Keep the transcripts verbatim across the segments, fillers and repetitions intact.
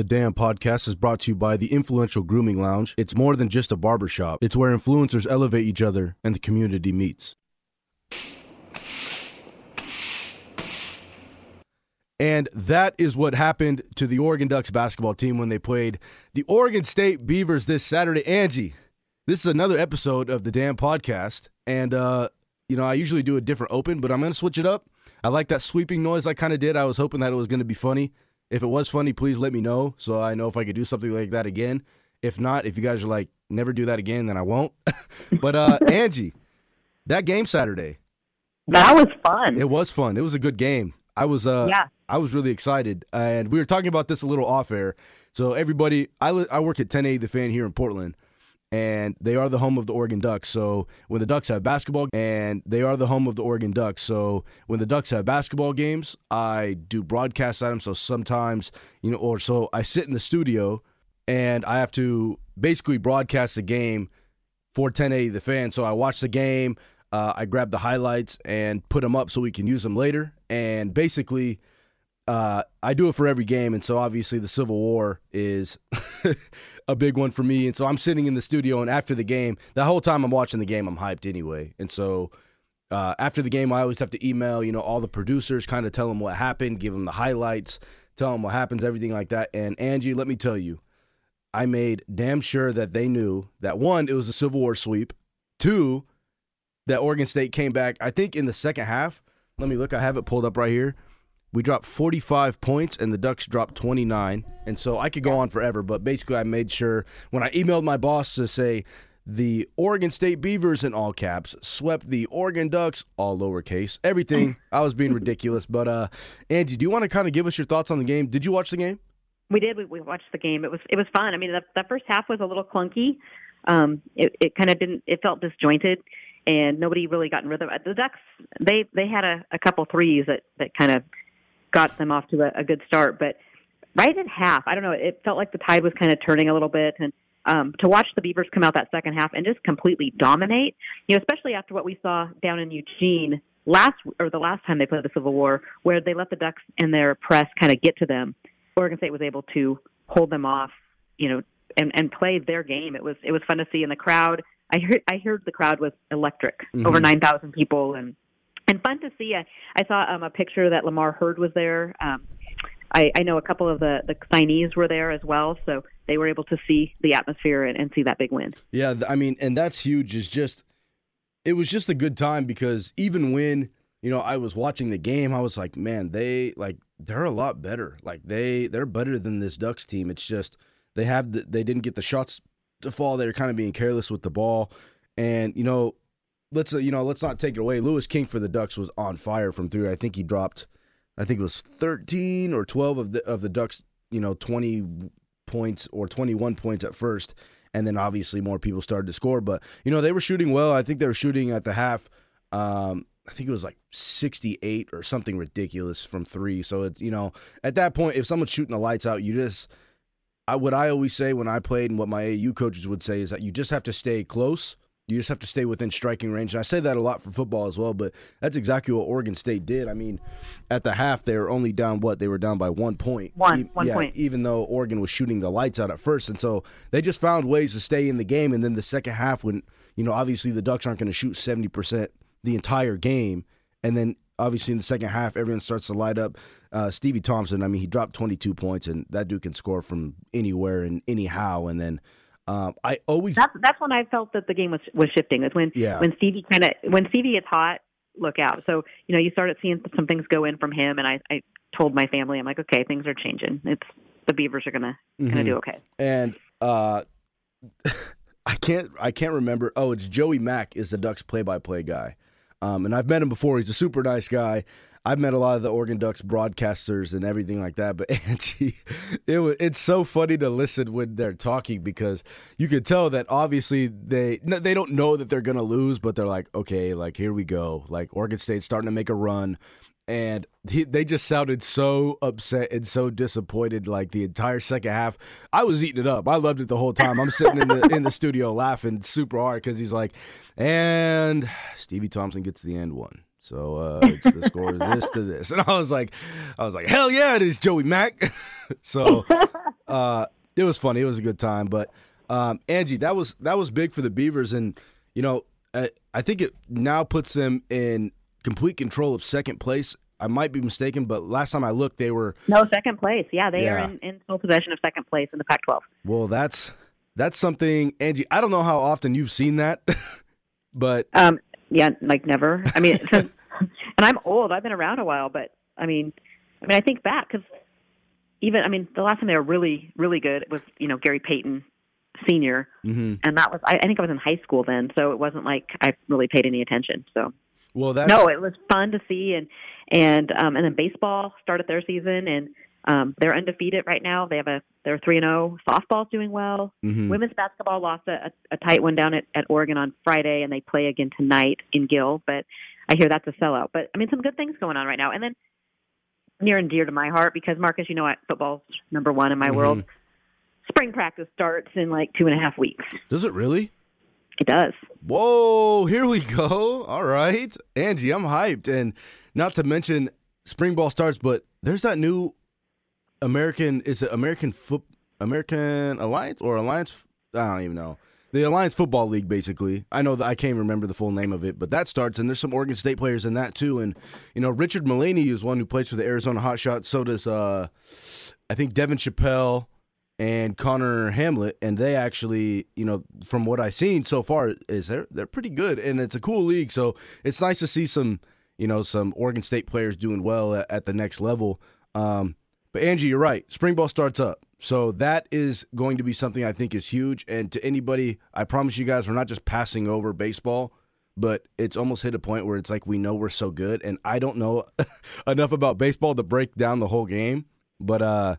The Damn Podcast is brought to you by the Influential Grooming Lounge. It's more than just a barbershop. It's where influencers elevate each other and the community meets. And that is what happened to the Oregon Ducks basketball team when they played the Oregon State Beavers this Saturday. Angie, this is another episode of The Damn Podcast. And, uh, you know, I usually do a different open, but I'm going to switch it up. I like that sweeping noise I kind of did. I was hoping that it was going to be funny. If it was funny, please let me know so I know if I could do something like that again. If not, if you guys are like, never do that again, then I won't. But, uh, Angie, that game Saturday. That was fun. It was fun. It was a good game. I was uh, yeah. I was really excited. And we were talking about this a little off air. So everybody, I, li- I work at ten A The Fan here in Portland. And they are the home of the Oregon Ducks. So when the Ducks have basketball, and they are the home of the Oregon Ducks. So when the Ducks have basketball games, I do broadcast items. So sometimes, you know, or so I sit in the studio and I have to basically broadcast the game for ten A The Fan. So I watch the game, uh, I grab the highlights and put them up so we can use them later. And basically, uh, I do it for every game. And so obviously the Civil War is a big one for me. And so I'm sitting in the studio, and after the game, the whole time I'm watching the game, I'm hyped anyway. And so uh, after the game, I always have to email, you know, all the producers, kind of tell them what happened, give them the highlights, tell them what happens, everything like that. And Angie, let me tell you, I made damn sure that they knew that, one, it was a Civil War sweep. Two, that Oregon State came back, I think, in the second half. Let me look. I have it pulled up right here. We dropped forty-five points, and the Ducks dropped twenty-nine. And so I could go on forever, but basically I made sure when I emailed my boss to say the Oregon State Beavers in all caps swept the Oregon Ducks, all lowercase, everything. I was being ridiculous. But, uh, Angie, do you want to kind of give us your thoughts on the game? Did you watch the game? We did. We, we watched the game. It was it was fun. I mean, the, the first half was a little clunky. Um, it, it kind of didn't – it felt disjointed. And nobody really got in rhythm. The Ducks, they, they had a, a couple threes that, that kind of got them off to a, a good start. But right at half, I don't know, it felt like the tide was kind of turning a little bit. And um, to watch the Beavers come out that second half and just completely dominate, you know, especially after what we saw down in Eugene last or the last time they played the Civil War, where they let the Ducks and their press kind of get to them. Oregon State was able to hold them off, you know, and, and play their game. It was it was fun to see in the crowd. I heard, I heard the crowd was electric, mm-hmm. over nine thousand people, and, and fun to see. I, I saw um, a picture that Lamar Hurd was there. Um, I, I know a couple of the, the signees were there as well, so they were able to see the atmosphere and, and see that big win. Yeah, I mean, and that's huge. It's just, it was just a good time because even when, you know, I was watching the game, I was like, man, they, like, they're a lot better. Like, they, they're better than this Ducks team. It's just they have the, they didn't get the shots to fall. They're kind of being careless with the ball, and you know, let's uh, you know, let's not take it away. Lewis King for the Ducks was on fire from three. I think he dropped, I think it was thirteen or twelve of the of the Ducks, you know, twenty points or twenty-one points at first, and then obviously more people started to score. But you know, they were shooting well. I think they were shooting at the half. Um, I think it was like sixty-eight or something ridiculous from three. So it's, you know, at that point, if someone's shooting the lights out, you just. I, what I always say when I played and what my A A U coaches would say is that you just have to stay close. You just have to stay within striking range. And I say that a lot for football as well, but that's exactly what Oregon State did. I mean, at the half, they were only down what? They were down by one point. One, e- one yeah, point. Even though Oregon was shooting the lights out at first. And so they just found ways to stay in the game. And then the second half when, you know, obviously the Ducks aren't going to shoot seventy percent the entire game. And then obviously in the second half, everyone starts to light up. Uh, Stevie Thompson, I mean, he dropped twenty-two points, and that dude can score from anywhere and anyhow. And then um, I always that's, that's when I felt that the game was, was shifting. It's when yeah. when Stevie kind of when Stevie gets hot, look out. So you know, you started seeing some things go in from him, and I, I told my family, I'm like, okay, things are changing. It's the Beavers are gonna gonna mm-hmm. do okay. And uh, I can't I can't remember. Oh, it's Joey Mack is the Ducks play-by-play guy. Um, and I've met him before. He's a super nice guy. I've met a lot of the Oregon Ducks broadcasters and everything like that. But Angie, it was, it's so funny to listen when they're talking because you could tell that obviously they they don't know that they're going to lose, but they're like, okay, like, here we go. Like, Oregon State's starting to make a run. And he, they just sounded so upset and so disappointed, like, the entire second half. I was eating it up. I loved it the whole time. I'm sitting in the in the studio laughing super hard because he's like, and Stevie Thompson gets the end one. So uh, it's the score is this to this. And I was like, I was like, hell yeah, it is Joey Mack. So uh, it was funny. It was a good time. But um, Angie, that was that was big for the Beavers, and you know, I, I think it now puts them in complete control of second place. I might be mistaken, but last time I looked, they were no second place. Yeah, they yeah. are in, in full possession of second place in the Pac twelve. Well, that's that's something, Angie. I don't know how often you've seen that, but um, yeah, like never. I mean, since, and I'm old. I've been around a while, but I mean, I mean, I think back because even I mean, the last time they were really, really good was you know Gary Payton Senior, mm-hmm. and that was I, I think I was in high school then, so it wasn't like I really paid any attention. So. Well, that's... No, it was fun to see, and and um, and then baseball started their season, and um, they're undefeated right now. They have a they're three and zero. Softball's doing well. Mm-hmm. Women's basketball lost a, a tight one down at, at Oregon on Friday, and they play again tonight in Gill. But I hear that's a sellout. But I mean, some good things going on right now. And then near and dear to my heart, because Marcus, you know, what, football's number one in my mm-hmm. world. Spring practice starts in like two and a half weeks. Does it really? It does. Whoa, here we go. All right. Angie, I'm hyped. And not to mention spring ball starts, but there's that new American, is it American Foot American Alliance or Alliance? I don't even know. The Alliance Football League, basically. I know that I can't remember the full name of it, but that starts, and there's some Oregon State players in that too. And, you know, Richard Mullaney is one who plays for the Arizona Hotshots. So does, uh, I think, Devin Chappelle and Connor Hamlet, and they actually, you know, from what I've seen so far, is they're they're pretty good, and it's a cool league. So it's nice to see some, you know, some Oregon State players doing well at, at the next level. Um, but Angie, you're right. Spring ball starts up, so that is going to be something I think is huge. And to anybody, I promise you guys, we're not just passing over baseball, but it's almost hit a point where it's like we know we're so good, and I don't know enough about baseball to break down the whole game, but uh.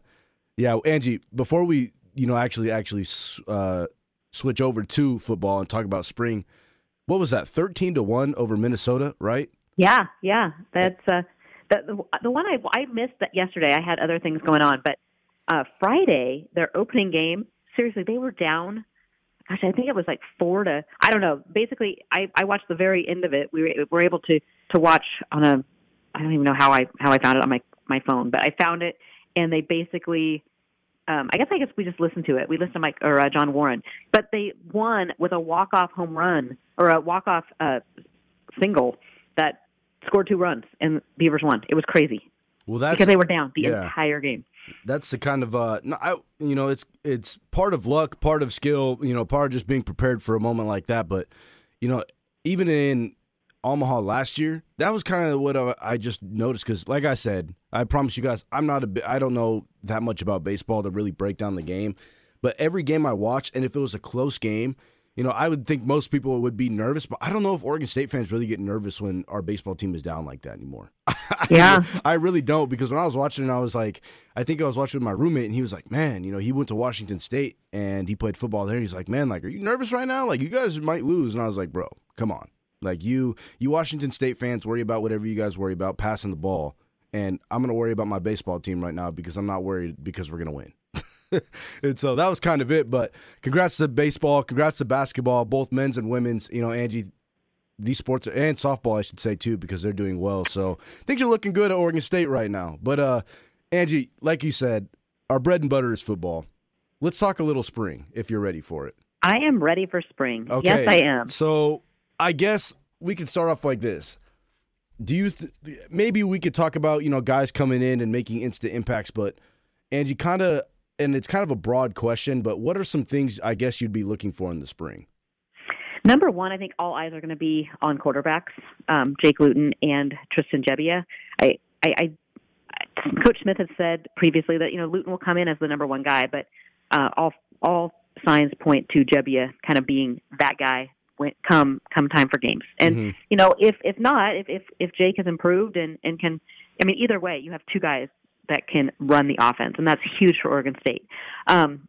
Yeah, Angie, before we, you know, actually actually uh, switch over to football and talk about spring, what was that, thirteen to one over Minnesota, right? Yeah, yeah. That's uh, the, the one I, I missed that yesterday. I had other things going on. But uh, Friday, their opening game, seriously, they were down, gosh, I think it was like four to, I don't know. Basically, I, I watched the very end of it. We were, were able to, to watch on a, I don't even know how I how I found it on my, my phone, but I found it. And they basically, um, I guess I guess we just listened to it. We listened to Mike or uh, John Warren, but they won with a walk-off home run or a walk-off uh, single that scored two runs, and Beavers won. It was crazy. Well, that's because they were down the yeah. entire game. That's the kind of uh, no, I, you know, it's it's part of luck, part of skill, you know, part of just being prepared for a moment like that. But you know, even in Omaha last year, that was kind of what I just noticed because, like I said, I promise you guys, I'm not a, I don't know that much about baseball to really break down the game, but every game I watched, and if it was a close game, you know, I would think most people would be nervous, but I don't know if Oregon State fans really get nervous when our baseball team is down like that anymore. Yeah. I really don't, because when I was watching it, I was like, I think I was watching with my roommate, and he was like, man, you know, he went to Washington State, and he played football there, and he's like, man, like, are you nervous right now? Like, you guys might lose, and I was like, bro, come on. Like, you you Washington State fans worry about whatever you guys worry about, passing the ball. And I'm going to worry about my baseball team right now because I'm not worried because we're going to win. And so that was kind of it. But congrats to baseball, congrats to basketball, both men's and women's. You know, Angie, these sports, and softball, I should say, too, because they're doing well. So things are looking good at Oregon State right now. But, uh, Angie, like you said, our bread and butter is football. Let's talk a little spring if you're ready for it. I am ready for spring. Okay. Yes, I am. So... I guess we could start off like this. Do you th- maybe we could talk about, you know, guys coming in and making instant impacts, but Angie, kind of, and it's kind of a broad question, but what are some things I guess you'd be looking for in the spring? Number one, I think all eyes are going to be on quarterbacks, um, Jake Luton and Tristan Gebbia. I, I, I, Coach Smith has said previously that, you know, Luton will come in as the number one guy, but uh, all all signs point to Gebbia kind of being that guy. Come come time for games, and mm-hmm. you know if if not if if, if Jake has improved and, and can, I mean either way you have two guys that can run the offense, and that's huge for Oregon State. Um,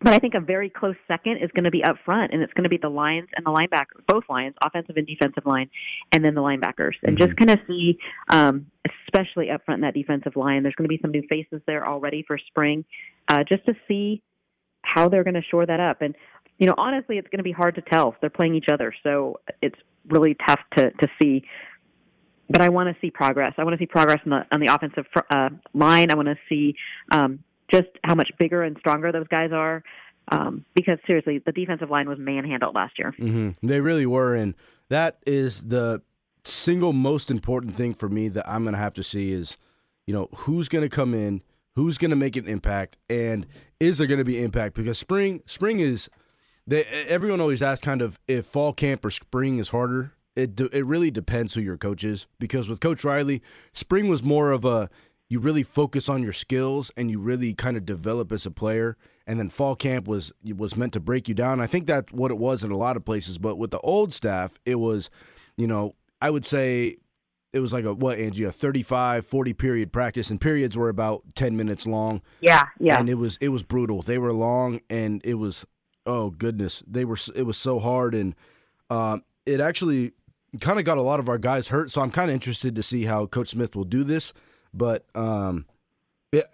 but I think a very close second is going to be up front, and it's going to be the Lions and the linebackers, both Lions, offensive and defensive line, and then the linebackers, mm-hmm. and just kind of see, um, especially up front in that defensive line, there's going to be some new faces there already for spring, uh, just to see how they're going to shore that up. And you know, honestly, it's going to be hard to tell. They're playing each other, so it's really tough to, to see. But I want to see progress. I want to see progress on the on the offensive uh, line. I want to see um, just how much bigger and stronger those guys are. Um, because seriously, the defensive line was manhandled last year. Mm-hmm. They really were, and that is the single most important thing for me that I'm going to have to see is, you know, who's going to come in, who's going to make an impact, and is there going to be impact? Because spring, spring is, they, everyone always asks kind of if fall camp or spring is harder. It do, it really depends who your coach is. Because with Coach Riley, spring was more of a, you really focus on your skills and you really kind of develop as a player. And then fall camp was was meant to break you down. I think that's what it was in a lot of places. But with the old staff, it was, you know, I would say it was like a, what, Angie, a thirty-five, forty period practice. And periods were about ten minutes long. Yeah, yeah. And it was it was brutal. They were long and it was, oh, goodness. They were It was so hard. And uh, it actually kind of got a lot of our guys hurt. So I'm kind of interested to see how Coach Smith will do this. But, um,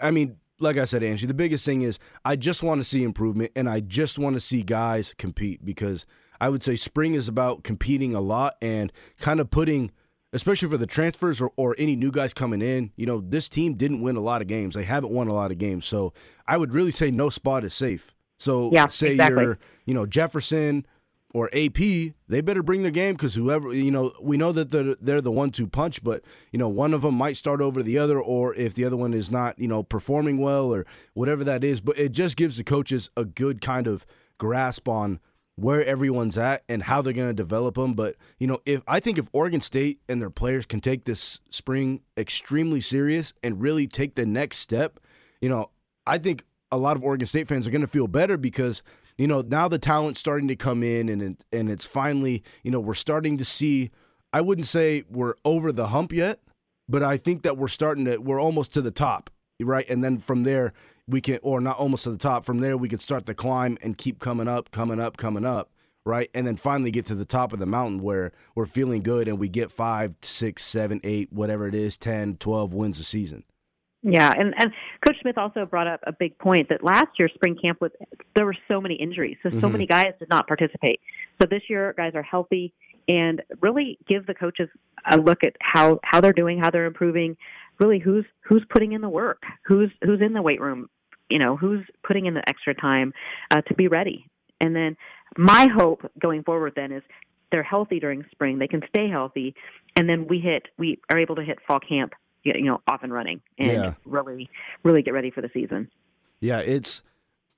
I mean, like I said, Angie, the biggest thing is I just want to see improvement, and I just want to see guys compete, because I would say spring is about competing a lot and kind of putting, especially for the transfers or, or any new guys coming in, you know, this team didn't win a lot of games. They haven't won a lot of games. So I would really say no spot is safe. So yeah, say exactly. You're, you know, Jefferson or A P, they better bring their game, because whoever, you know, we know that they're, they're the one two punch, but, you know, one of them might start over the other, or if the other one is not, you know, performing well or whatever that is. But it just gives the coaches a good kind of grasp on where everyone's at and how they're going to develop them. But, you know, if I think if Oregon State and their players can take this spring extremely serious and really take the next step, you know, I think a lot of Oregon State fans are going to feel better, because – you know, now the talent's starting to come in, and it, and it's finally, you know, we're starting to see, I wouldn't say we're over the hump yet, but I think that we're starting to, we're almost to the top, right? And then from there, we can, or not almost to the top, from there we can start the climb and keep coming up, coming up, coming up, right? And then finally get to the top of the mountain where we're feeling good and we get five, six, seven, eight, whatever it is, ten, twelve wins a season. Yeah, and, and Coach Smith also brought up a big point that last year spring camp was, there were so many injuries, so so mm-hmm. many guys did not participate. So this year guys are healthy, and really give the coaches a look at how, how they're doing, how they're improving, really who's who's putting in the work, who's who's in the weight room, you know, who's putting in the extra time uh, to be ready. And then my hope going forward then is they're healthy during spring, they can stay healthy, and then we hit we are able to hit fall camp, you know, off and running, and yeah. really, really get ready for the season. Yeah, it's,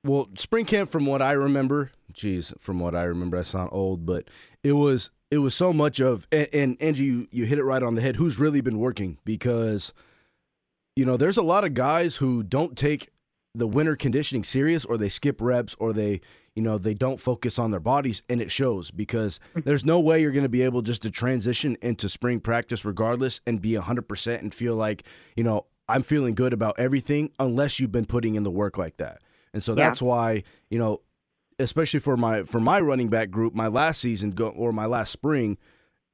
well, spring camp from what I remember, geez, from what I remember, I sound old, but it was, it was so much of, and, and Angie, you, you hit it right on the head, who's really been working, because, you know, there's a lot of guys who don't take the winter conditioning serious, or they skip reps, or they, you know, they don't focus on their bodies, and it shows, because there's no way you're going to be able just to transition into spring practice regardless and be one hundred percent and feel like, you know, I'm feeling good about everything, unless you've been putting in the work like that. And so that's yeah. why, you know, especially for my for my running back group, my last season go, or my last spring,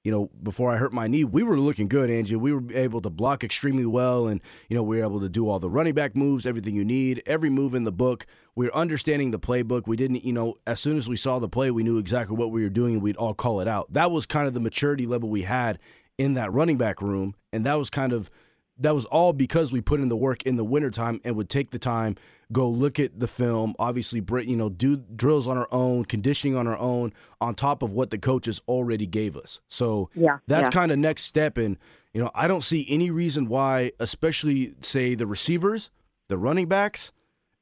you know, before I hurt my knee, we were looking good, Angie. We were able to block extremely well, and, you know, we were able to do all the running back moves, everything you need, every move in the book. We were understanding the playbook. We didn't, you know, as soon as we saw the play, we knew exactly what we were doing, and we'd all call it out. That was kind of the maturity level we had in that running back room, and that was kind of, that was all because we put in the work in the wintertime and would take the time, go look at the film, obviously, you know, do drills on our own, conditioning on our own, on top of what the coaches already gave us. So yeah, that's yeah. kind of next step. And, you know, I don't see any reason why, especially, say, the receivers, the running backs,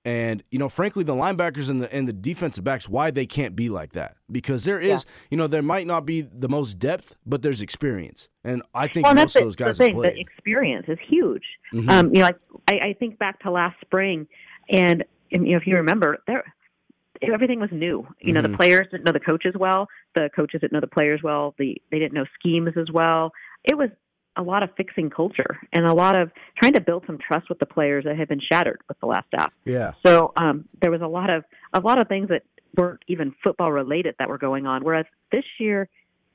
and, you know, frankly, the linebackers and the and the defensive backs, why they can't be like that. Because there is, yeah. you know, there might not be the most depth, but there's experience. And I think well, most of those guys have played. The experience is huge. Mm-hmm. Um, you know, I, I think back to last spring, and, and you know, if you remember, there everything was new. You know, mm-hmm. the players didn't know the coaches well. The coaches didn't know the players well. The they didn't know schemes as well. It was a lot of fixing culture and a lot of trying to build some trust with the players that had been shattered with the last staff. Yeah. So um, there was a lot of, a lot of things that weren't even football related that were going on. Whereas this year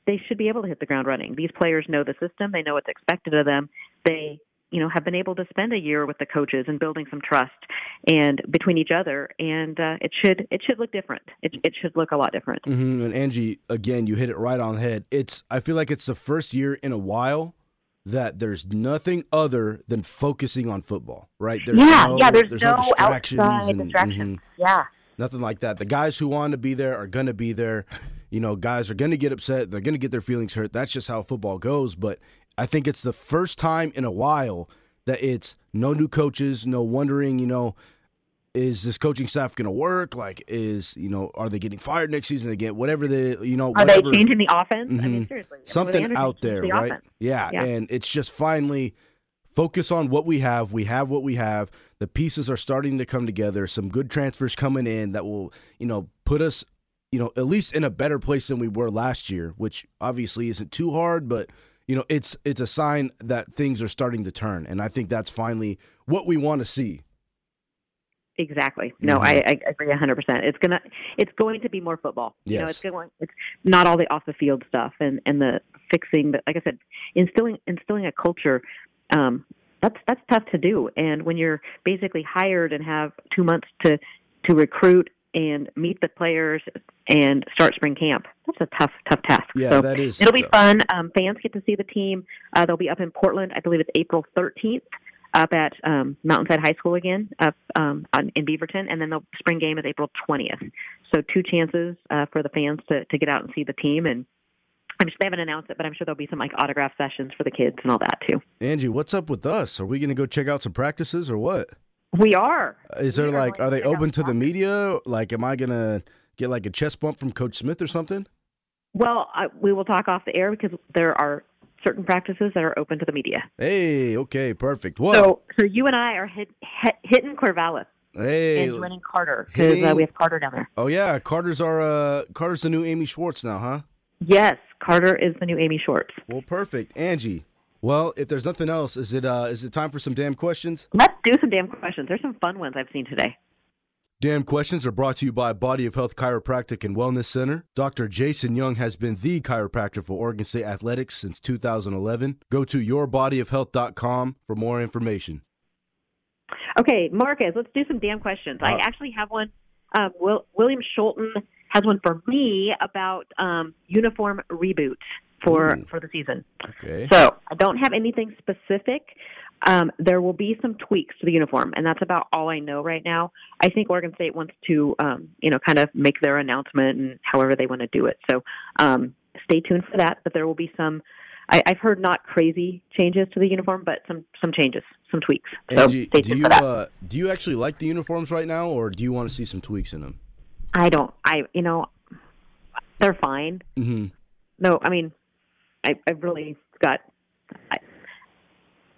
they should be able to hit the ground running. These players know the system. They know what's expected of them. They, you know, have been able to spend a year with the coaches and building some trust and between each other. And uh, it should, it should look different. It, it should look a lot different. Mm-hmm. And Angie, again, you hit it right on the head. It's, I feel like it's the first year in a while that there's nothing other than focusing on football, right? There's yeah, no, yeah, there's, there's no, no distractions. And, distractions. Mm-hmm, yeah. Nothing like that. The guys who want to be there are going to be there. You know, guys are going to get upset. They're going to get their feelings hurt. That's just how football goes. But I think it's the first time in a while that it's no new coaches, no wondering, you know, is this coaching staff going to work? Like, is, you know, are they getting fired next season again? Whatever they, you know. Are whatever. They changing the offense? Mm-hmm. I mean, seriously. Something out there, the right? Yeah. yeah, and it's just finally focus on what we have. We have what we have. The pieces are starting to come together. Some good transfers coming in that will, you know, put us, you know, at least in a better place than we were last year, which obviously isn't too hard, but you know, it's it's a sign that things are starting to turn, and I think that's finally what we want to see. Exactly. No, I, I agree a hundred percent. It's gonna, it's going to be more football. Yes. You know, it's going, it's not all the off the field stuff and, and the fixing, but like I said, instilling, instilling a culture, um, that's, that's tough to do. And when you're basically hired and have two months to, to recruit and meet the players and start spring camp, that's a tough, tough task. Yeah, so that is. It'll be tough. Fun. Um, fans get to see the team. Uh, they'll be up in Portland. I believe it's April thirteenth. Up at um, Mountainside High School again, up um, on, in Beaverton, and then the spring game is April twentieth. So two chances uh, for the fans to, to get out and see the team, and I'm sure they haven't announced it, but I'm sure there'll be some like autograph sessions for the kids and all that too. Angie, what's up with us? Are we going to go check out some practices or what? We are. Is there we like, are, are they open to the media? Like, am I going to get like a chest bump from Coach Smith or something? Well, I, we will talk off the air because there are certain practices that are open to the media. Hey, okay, perfect. Whoa. So, so you and I are hit, hit, hitting Corvallis. Hey, and joining Carter because hey. uh, we have Carter down there. Oh yeah, Carter's our uh, Carter's the new Amy Schwartz now, huh? Yes, Carter is the new Amy Schwartz. Well, perfect, Angie. Well, if there's nothing else, is it uh, is it time for some damn questions? Let's do some damn questions. There's some fun ones I've seen today. Damn Questions are brought to you by Body of Health Chiropractic and Wellness Center. Doctor Jason Young has been the chiropractor for Oregon State Athletics since two thousand eleven. Go to your body of health dot com for more information. Okay, Marcus, let's do some damn questions. Uh, I actually have one. Um, Will, William Schulten has one for me about um, uniform reboot for, for the season. Okay. So I don't have anything specific. Um, there will be some tweaks to the uniform, and that's about all I know right now. I think Oregon State wants to, um, you know, kind of make their announcement and however they want to do it. So um, stay tuned for that. But there will be some, I, I've heard not crazy changes to the uniform, but some, some changes, some tweaks. So Angie, stay tuned do you, for that. Uh, do you actually like the uniforms right now, or do you want to see some tweaks in them? I don't. I, you know, they're fine. Mm-hmm. No, I mean, I, I've really got I, –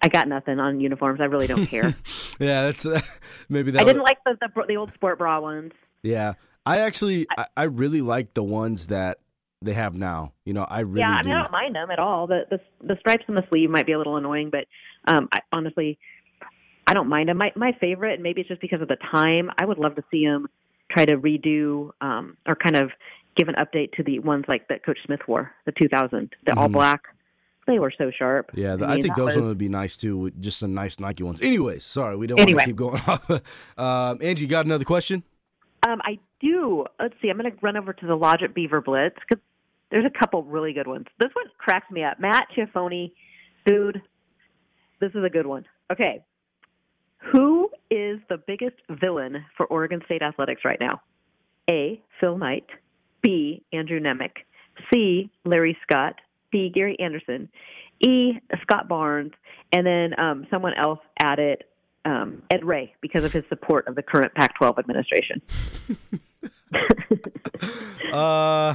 I got nothing on uniforms. I really don't care. yeah, that's uh, maybe that. I didn't was... like the, the the old sport bra ones. Yeah, I actually I, I really like the ones that they have now. You know, I really yeah. I mean, do. I don't mind them at all. The the the stripes on the sleeve might be a little annoying, but um, I, honestly, I don't mind them. My my favorite, and maybe it's just because of the time. I would love to see them try to redo um, or kind of give an update to the ones like that Coach Smith wore, the two thousand, the mm-hmm. all black. They were so sharp. Yeah, the, I, mean, I think those was... ones would be nice, too, just some nice Nike ones. Anyways, sorry, we don't anyway. want to keep going off. um, Angie, you got another question? Um, I do. Let's see. I'm going to run over to the Lodge at Beaver Blitz because there's a couple really good ones. This one cracks me up. Matt Ciafone, dude, this is a good one. Okay. Who is the biggest villain for Oregon State athletics right now? A, Phil Knight. B, Andrew Nemec. C, Larry Scott. D, Gary Anderson, E, Scott Barnes, and then um, someone else added um, Ed Ray because of his support of the current Pac twelve administration. uh,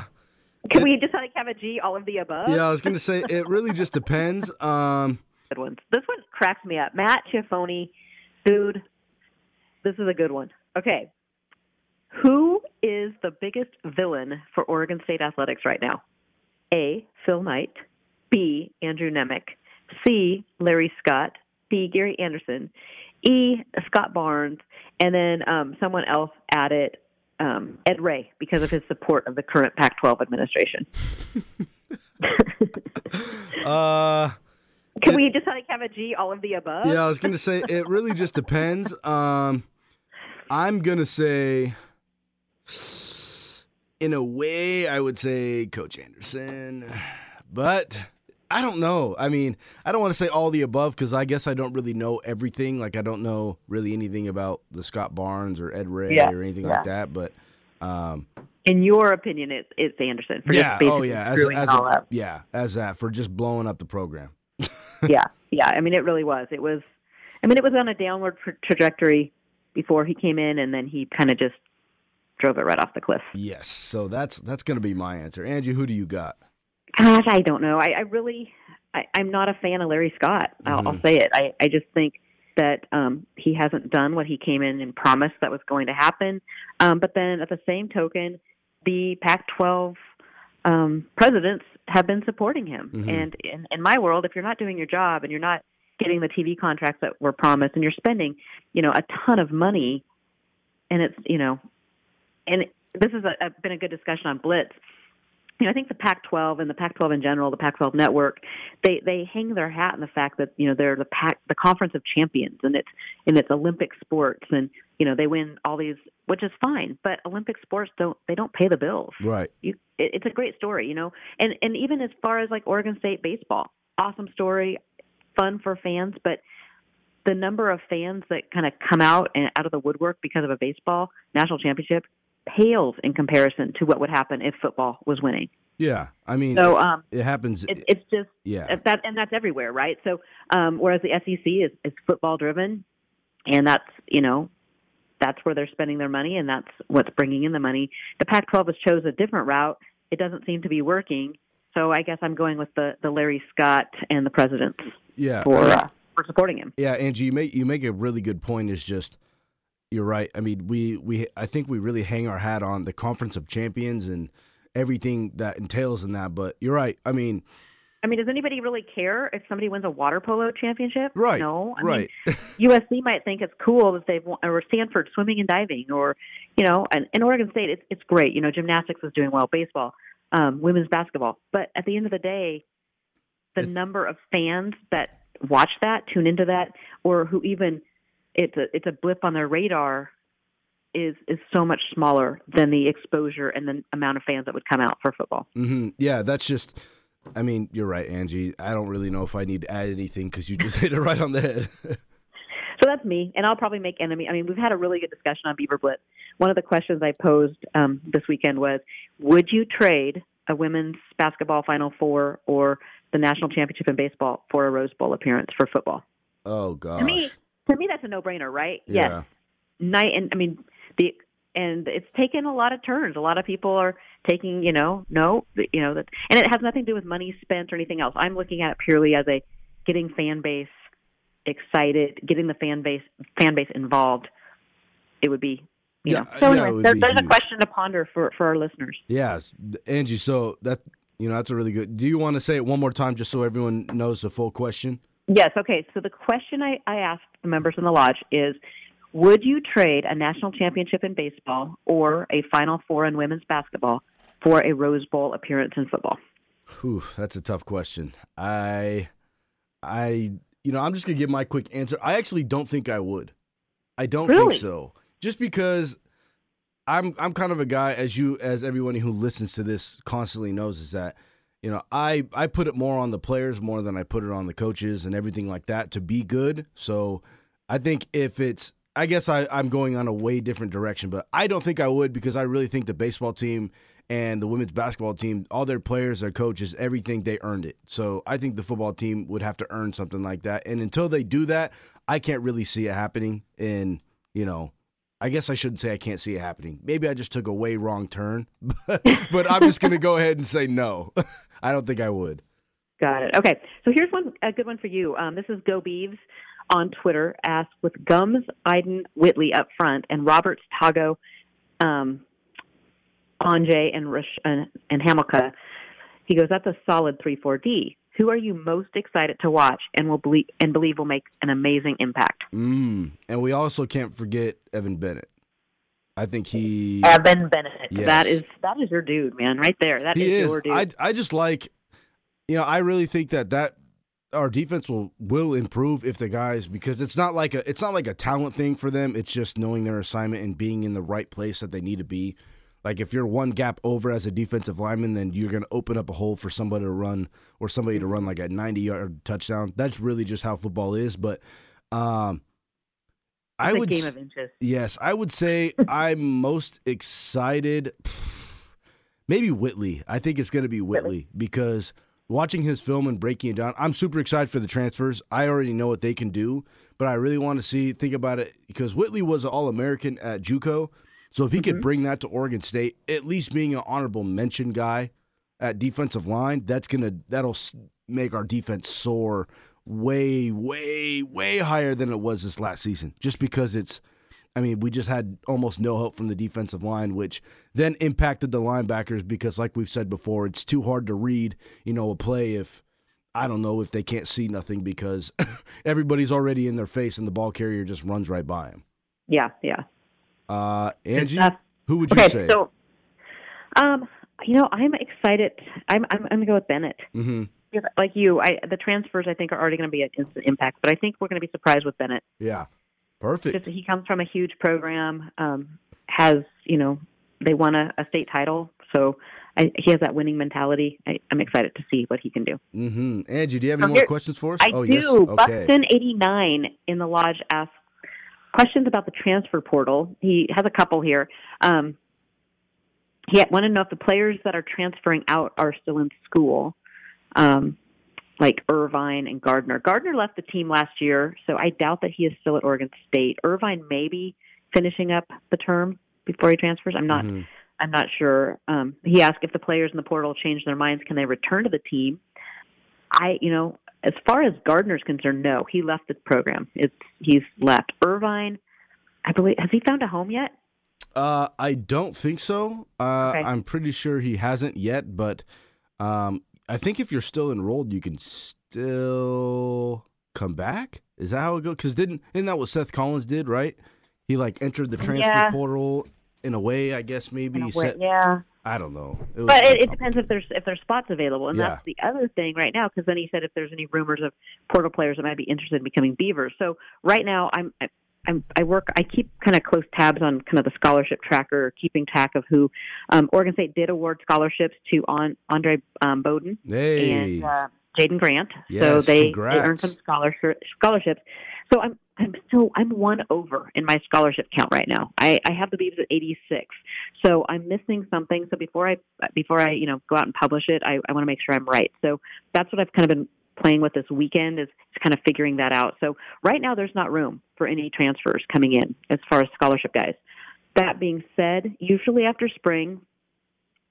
Can it, we just like have a G, all of the above? Yeah, I was going to say, it really just depends. Um, good ones. This one cracks me up. Matt Ciafone, dude, this is a good one. Okay. Who is the biggest villain for Oregon State athletics right now? A, Phil Knight. B, Andrew Nemec. C, Larry Scott. D, Gary Anderson. E, Scott Barnes. And then um, someone else added um, Ed Ray because of his support of the current Pac twelve administration. uh, Can it, we just like have a G, all of the above? Yeah, I was going to say, it really just depends. Um, I'm going to say... In a way, I would say Coach Anderson, but I don't know. I mean, I don't want to say all the above because I guess I don't really know everything. Like, I don't know really anything about the Scott Barnes or Ed Ray yeah, or anything yeah. like that. But um, in your opinion, it's, it's Anderson. For yeah. Just oh, yeah. As, as all a, up. Yeah. As that for just blowing up the program. yeah. Yeah. I mean, it really was. It was. I mean, it was on a downward tra- trajectory before he came in, and then he kind of just drove it right off the cliff. Yes. So that's that's going to be my answer. Angie, who do you got? Gosh, I don't know. I, I really, I, I'm not a fan of Larry Scott. I'll, mm-hmm. I'll say it. I, I just think that um, he hasn't done what he came in and promised that was going to happen. Um, but then at the same token, the Pac twelve um, presidents have been supporting him. Mm-hmm. And in, in my world, if you're not doing your job and you're not getting the T V contracts that were promised and you're spending, you know, a ton of money, and it's, you know, and this has been a good discussion on Blitz. You know, I think the Pac twelve and the Pac twelve in general, the Pac twelve network, they, they hang their hat in the fact that, you know, they're the Pac, the Conference of Champions, and it's and it's Olympic sports, and, you know, they win all these, which is fine, but Olympic sports don't, they don't pay the bills. Right. You, it, it's a great story, you know, and, and even as far as like Oregon State baseball, awesome story, fun for fans, but the number of fans that kind of come out and out of the woodwork because of a baseball national championship pales in comparison to what would happen if football was winning. Yeah, I mean, so um, it happens. It, it's just yeah, that, and that's everywhere, right? So, um, whereas the S E C is, is football driven, and that's you know, that's where they're spending their money, and that's what's bringing in the money. The Pac twelve has chose a different route. It doesn't seem to be working. So I guess I'm going with the, the Larry Scott and the presidents. Yeah, for uh, for supporting him. Yeah, Angie, you make you make a really good point. Is just. You're right. I mean, we, we I think we really hang our hat on the Conference of Champions and everything that entails in that. But you're right. I mean, I mean, does anybody really care if somebody wins a water polo championship? Right. No. I right. mean, U S C might think it's cool that they've won, or Stanford swimming and diving, or you know, and, and Oregon State, it's it's great. You know, gymnastics is doing well, baseball, um, women's basketball. But at the end of the day, the it's, number of fans that watch that, tune into that, or who even It's a it's a blip on their radar is is so much smaller than the exposure and the amount of fans that would come out for football. Mm-hmm. Yeah, that's just, I mean, you're right, Angie. I don't really know if I need to add anything because you just hit it right on the head. So that's me, and I'll probably make enemy. I mean, we've had a really good discussion on Beaver Blitz. One of the questions I posed um, this weekend was, would you trade a women's basketball Final Four or the national championship in baseball for a Rose Bowl appearance for football? Oh, gosh. To me, To me, that's a no-brainer, right? Yeah. Yes. Night and I mean the and it's taken a lot of turns. A lot of people are taking, you know, no, you know that, and it has nothing to do with money spent or anything else. I'm looking at it purely as a getting fan base excited, getting the fan base fan base involved. It would be, you yeah, know. So yeah, anyway, there, there's huge. a question to ponder for for our listeners. Yeah, Angie. So that you know, that's a really good. Do you want to say it one more time, just so everyone knows the full question? Yes, okay, so the question I, I asked the members in the lodge is, would you trade a national championship in baseball or a Final Four in women's basketball for a Rose Bowl appearance in football? Whew, that's a tough question. I, I, you know, I'm just going to give my quick answer. I actually don't think I would. I don't Really? think so. Just because I'm I'm kind of a guy, as you, as everyone who listens to this constantly knows, is that, you know, I, I put it more on the players more than I put it on the coaches and everything like that to be good. So I think if it's – I guess I, I'm going on a way different direction, but I don't think I would because I really think the baseball team and the women's basketball team, all their players, their coaches, everything, they earned it. So I think the football team would have to earn something like that. And until they do that, I can't really see it happening. And, you know, I guess I shouldn't say I can't see it happening. Maybe I just took a way wrong turn, but, but I'm just going to go ahead and say no. I don't think I would. Got it. Okay. So here's one a good one for you. Um, this is Go Beavs on Twitter. Asked, with Gums, Iden, Whitley up front, and Roberts, Tago, um, Anjay, and, Rish, and, and Hamilka, he goes, that's a solid three four D. Who are you most excited to watch and will believe, and believe will make an amazing impact? Mm. And we also can't forget Evan Bennett. I think he Evan Bennett. Yes. That is that is your dude, man, right there. That he is, is your dude. I I just like, you know, I really think that, that our defense will, will improve if the guys, because it's not like a it's not like a talent thing for them. It's just knowing their assignment and being in the right place that they need to be. Like, if you're one gap over as a defensive lineman, then you're going to open up a hole for somebody to run or somebody to run like a ninety-yard touchdown. That's really just how football is. But um, I would, game of inches. Yes, I would say I'm most excited. Maybe Whitley. I think it's going to be Whitley, Whitley because watching his film and breaking it down, I'm super excited for the transfers. I already know what they can do, but I really want to see think about it because Whitley was an All-American at JUCO. So if he mm-hmm. could bring that to Oregon State, at least being an honorable mention guy at defensive line, that's gonna that'll make our defense soar way, way, way higher than it was this last season. Just because it's, I mean, we just had almost no help from the defensive line, which then impacted the linebackers because, like we've said before, it's too hard to read, you know, a play if I don't know if they can't see nothing because everybody's already in their face and the ball carrier just runs right by them. Yeah, yeah. Uh, Angie, who would you okay, say? So, um, you know, I'm excited. I'm I'm, I'm going to go with Bennett. Mm-hmm. Like you, I the transfers I think are already going to be an instant impact, but I think we're going to be surprised with Bennett. Yeah, perfect. Just, he comes from a huge program. Um, has you know they won a, a state title, so I, he has that winning mentality. I, I'm excited to see what he can do. Mm-hmm. Angie, do you have any so more here, questions for us? I oh, do. Yes? Okay. Buxton eighty-nine in the lodge asks. Questions about the transfer portal. He has a couple here. Um, he want to know if the players that are transferring out are still in school, um, like Irvine and Gardner. Gardner left the team last year, so I doubt that he is still at Oregon State. Irvine may be finishing up the term before he transfers. I'm not. Mm-hmm. I'm not sure. Um, he asked if the players in the portal change their minds, can they return to the team? I, you know. As far as Gardner's concerned, no, he left the program. It's he's left. Irvine, I believe, has he found a home yet? Uh, I don't think so. Uh, okay. I'm pretty sure he hasn't yet, but um, I think if you're still enrolled, you can still come back. Is that how it goes? Because didn't isn't that what Seth Collins did? Right? He like entered the transfer yeah. portal in a way, I guess maybe. In a way, Set, yeah. I don't know. It was, but it, it depends if there's if there's spots available. And yeah. that's the other thing right now, because then he said if there's any rumors of portal players that might be interested in becoming Beavers. So right now I'm I, I'm I work I keep kind of close tabs on kind of the scholarship tracker, keeping track of who um, Oregon State did award scholarships to on Andre um, Bowden hey. and uh, Jaden Grant. Yes, so they, they earned some scholarship scholarships. So I'm I'm still I'm one over in my scholarship count right now. I, I have the Beavs at eighty-six, so I'm missing something. So before I before I you know go out and publish it, I, I want to make sure I'm right. So that's what I've kind of been playing with this weekend is kind of figuring that out. So right now there's not room for any transfers coming in as far as scholarship guys. That being said, usually after spring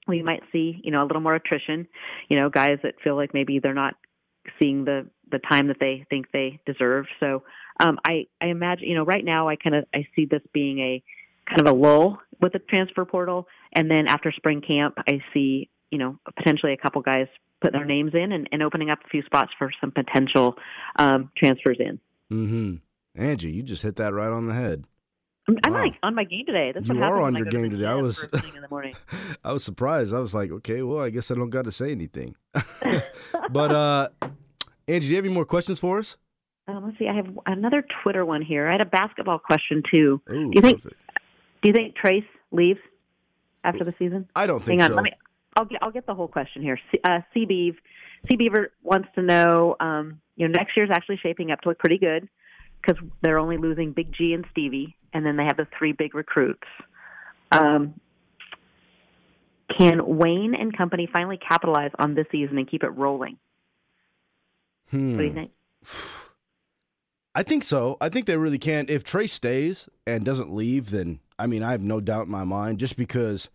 we might see you know a little more attrition. You know guys that feel like maybe they're not seeing the the time that they think they deserve. So um, I, I imagine, you know, right now I kind of, I see this being a kind of a lull with the transfer portal. And then after spring camp, I see, you know, potentially a couple guys put their names in and, and opening up a few spots for some potential um, transfers in. Mm-hmm. Angie, you just hit that right on the head. I'm, wow. I'm like on my game today. That's you what are on your game today. I was, in the morning. I was surprised. I was like, okay, well, I guess I don't got to say anything, but, uh, Angie, do you have any more questions for us? Um, let's see. I have another Twitter one here. I had a basketball question too. Ooh, do you think? Perfect. Do you think Trace leaves after the season? I don't think Hang on. so. Let me. I'll get. I'll get the whole question here. C, uh, C Beaver, C Beaver wants to know. Um, you know, next year's actually shaping up to look pretty good because they're only losing Big G and Stevie, and then they have the three big recruits. Um, can Wayne and company finally capitalize on this season and keep it rolling? Hmm. What do you think? I think so. I think they really can. If Trace stays and doesn't leave, then, I mean, I have no doubt in my mind just because,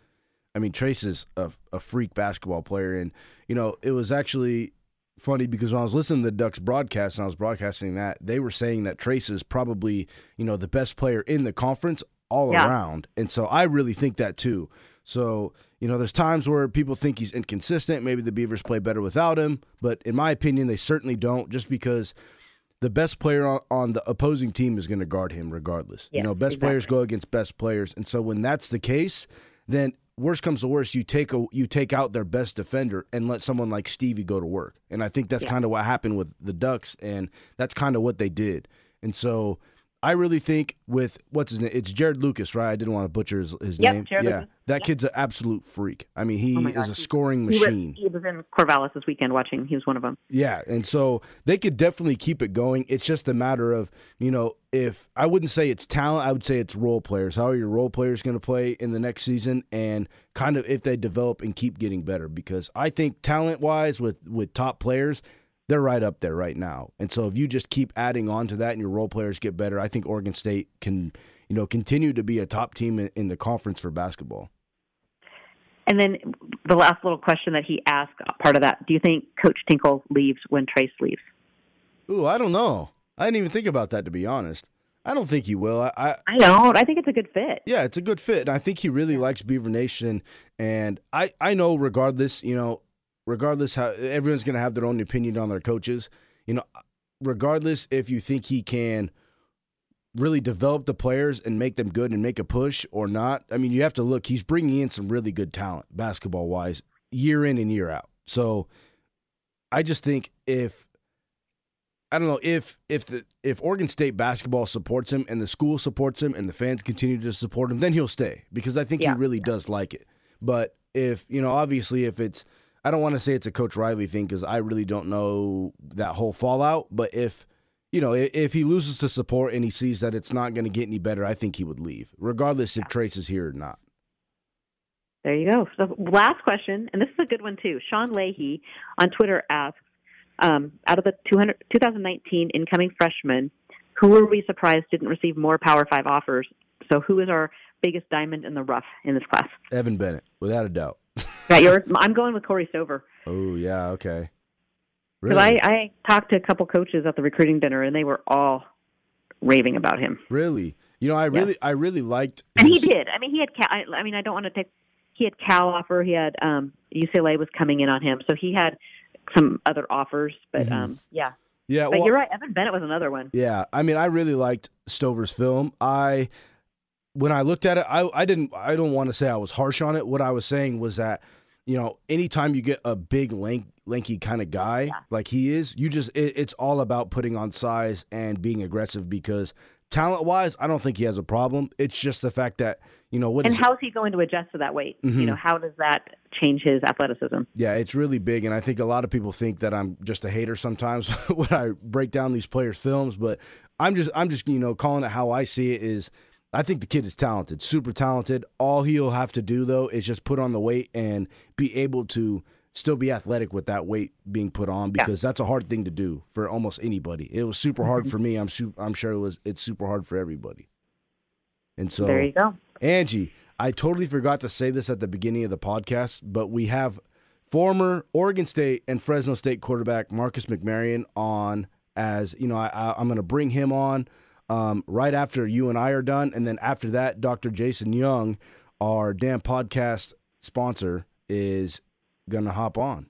I mean, Trace is a, a freak basketball player. And, you know, it was actually funny because when I was listening to the Ducks broadcast and I was broadcasting that, they were saying that Trace is probably, you know, the best player in the conference all yeah. around. And so I really think that too. So, you know, there's times where people think he's inconsistent. Maybe the Beavers play better without him. But in my opinion, they certainly don't just because the best player on the opposing team is going to guard him regardless. Yeah, you know, best exactly. players go against best players. And so when that's the case, then worst comes to worst, you take a, you take out their best defender and let someone like Stevie go to work. And I think that's yeah. kind of what happened with the Ducks, and that's kind of what they did. And so I really think with what's his name? It's Jared Lucas, right? I didn't want to butcher his, his yep, name. Jared yeah, Lucas. That yep. kid's an absolute freak. I mean, he oh is a scoring machine. He was, he was in Corvallis this weekend watching. He was one of them. Yeah, and so they could definitely keep it going. It's just a matter of, you know, if I wouldn't say it's talent, I would say it's role players. How are your role players going to play in the next season, and kind of if they develop and keep getting better? Because I think talent-wise with, with top players, they're right up there right now. And so if you just keep adding on to that and your role players get better, I think Oregon State can, you know, continue to be a top team in, in the conference for basketball. And then the last little question that he asked, part of that, do you think Coach Tinkle leaves when Trace leaves? Ooh, I don't know. I didn't even think about that, to be honest. I don't think he will. I, I, I don't. I think it's a good fit. Yeah, it's a good fit. And I think he really likes Beaver Nation. And I, I know regardless, you know, Regardless how everyone's going to have their own opinion on their coaches, you know, regardless if you think he can really develop the players and make them good and make a push or not. I mean, you have to look, he's bringing in some really good talent basketball wise year in and year out. So I just think if, I don't know if, if the, if Oregon State basketball supports him and the school supports him and the fans continue to support him, then he'll stay because I think yeah. he really yeah. does like it. But if, you know, obviously if it's, I don't want to say it's a Coach Riley thing because I really don't know that whole fallout. But if, you know, if he loses the support and he sees that it's not going to get any better, I think he would leave, regardless if Trace is here or not. There you go. So last question, and this is a good one too. Sean Leahy on Twitter asks, um, out of the two thousand nineteen incoming freshmen, who were we surprised didn't receive more Power Five offers? So who is our biggest diamond in the rough in this class? Evan Bennett, without a doubt. Right, yours. I'm going with Corey Stover. Oh, yeah, okay. Really? Because I, I talked to a couple coaches at the recruiting dinner, and they were all raving about him. Really? You know, I really, yeah. I really liked. His... And he did. I mean, he had. Cal, I mean, I don't want to take. He had Cal offer. He had um, U C L A was coming in on him, so he had some other offers. But mm-hmm. um, yeah, yeah. But well, you're right. Evan Bennett was another one. Yeah, I mean, I really liked Stover's film. I. When I looked at it, I, I didn't. I don't want to say I was harsh on it. What I was saying was that, you know, anytime you get a big, lank, lanky kind of guy yeah. like he is, you just it, it's all about putting on size and being aggressive. Because talent wise, I don't think he has a problem. It's just the fact that you know what. And is how it? is he going to adjust to that weight? Mm-hmm. You know, how does that change his athleticism? Yeah, it's really big, and I think a lot of people think that I'm just a hater sometimes when I break down these players' films. But I'm just, I'm just, you know, calling it how I see it is. I think the kid is talented, super talented. All he'll have to do, though, is just put on the weight and be able to still be athletic with that weight being put on because yeah. that's a hard thing to do for almost anybody. It was super hard for me. I'm su- I'm sure it was. It's super hard for everybody. And so, there you go. Angie, I totally forgot to say this at the beginning of the podcast, but we have former Oregon State and Fresno State quarterback Marcus McMaryion on as, you know, I, I, I'm going to bring him on. Um, right after you and I are done, and then after that, Doctor Jason Young, our damn podcast sponsor, is going to hop on.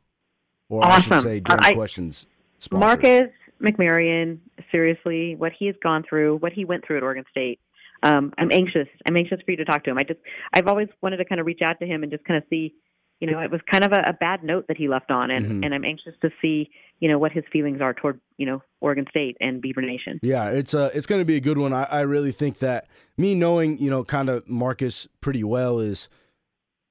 Or awesome. I should say damn I, questions sponsor. Marcus McMaryion, seriously, what he has gone through, what he went through at Oregon State, um, I'm anxious. I'm anxious for you to talk to him. I just, I've always wanted to kind of reach out to him and just kind of see, you know, it was kind of a, a bad note that he left on, and, mm-hmm. and I'm anxious to see, you know, what his feelings are toward, you know, Oregon State and Beaver Nation. Yeah, it's uh, it's going to be a good one. I, I really think that me knowing, you know, kind of Marcus pretty well is,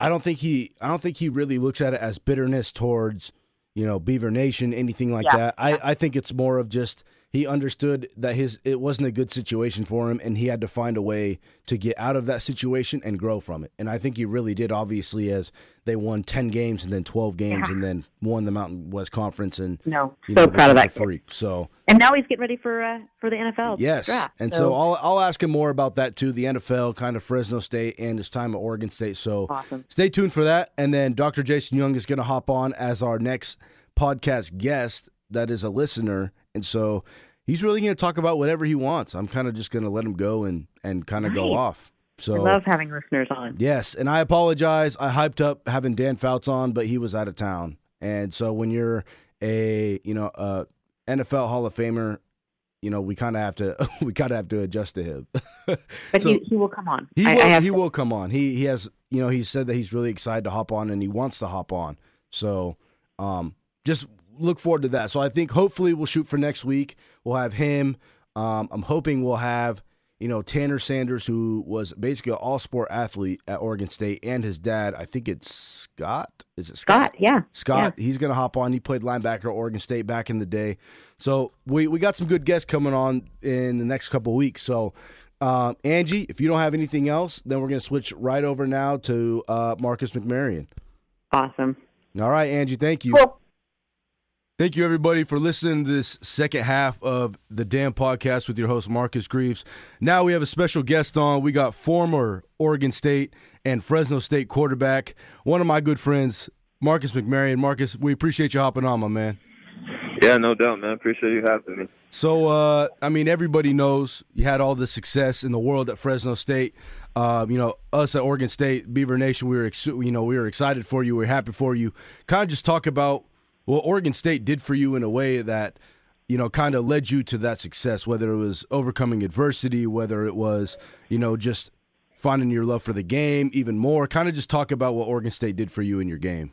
I don't think he, I don't think he really looks at it as bitterness towards, you know, Beaver Nation, anything like yeah. that. I, yeah. I think it's more of just he understood that his it wasn't a good situation for him, and he had to find a way to get out of that situation and grow from it. And I think he really did, obviously, as they won ten games and then twelve games yeah. and then won the Mountain West Conference. And no, so you know, proud of that freak. So and now he's getting ready for uh, for the N F L. Yes, draft, and so. so I'll I'll ask him more about that too. The N F L, kind of Fresno State, and his time at Oregon State. So awesome. Stay tuned for that. And then Doctor Jason Young is going to hop on as our next podcast guest. That is a listener. And so he's really going to talk about whatever he wants. I'm kind of just going to let him go and, and kind of right. go off. So I love having listeners on. Yes. And I apologize. I hyped up having Dan Fouts on, but he was out of town. And so when you're a, you know, a N F L Hall of Famer, you know, we kind of have to, we kind of have to adjust to him. But so he, he will come on. He will, I, I have he to... will come on. He, he has, you know, he said that he's really excited to hop on and he wants to hop on. So um, just look forward to that. So I think hopefully we'll shoot for next week. We'll have him. Um, I'm hoping we'll have you know, Tanner Sanders, who was basically an all-sport athlete at Oregon State, and his dad, I think it's Scott. Is it Scott? Scott, yeah. Scott, yeah. He's going to hop on. He played linebacker at Oregon State back in the day. So we, we got some good guests coming on in the next couple of weeks. So, um, Angie, if you don't have anything else, then we're going to switch right over now to uh, Marcus McMaryion. Awesome. All right, Angie, thank you. Cool. Thank you, everybody, for listening to this second half of the Damn Podcast with your host, Marcus Greaves. Now we have a special guest on. We got former Oregon State and Fresno State quarterback, one of my good friends, Marcus McMaryion. Marcus, we appreciate you hopping on, my man. Yeah, no doubt, man. Appreciate you having me. So, uh, I mean, everybody knows you had all the success in the world at Fresno State. Uh, you know, us at Oregon State, Beaver Nation, we were, you know, we were excited for you. We were happy for you. Kind of just talk about well, Oregon State did for you in a way that, you know, kind of led you to that success, whether it was overcoming adversity, whether it was, you know, just finding your love for the game even more. Kind of just talk about what Oregon State did for you in your game.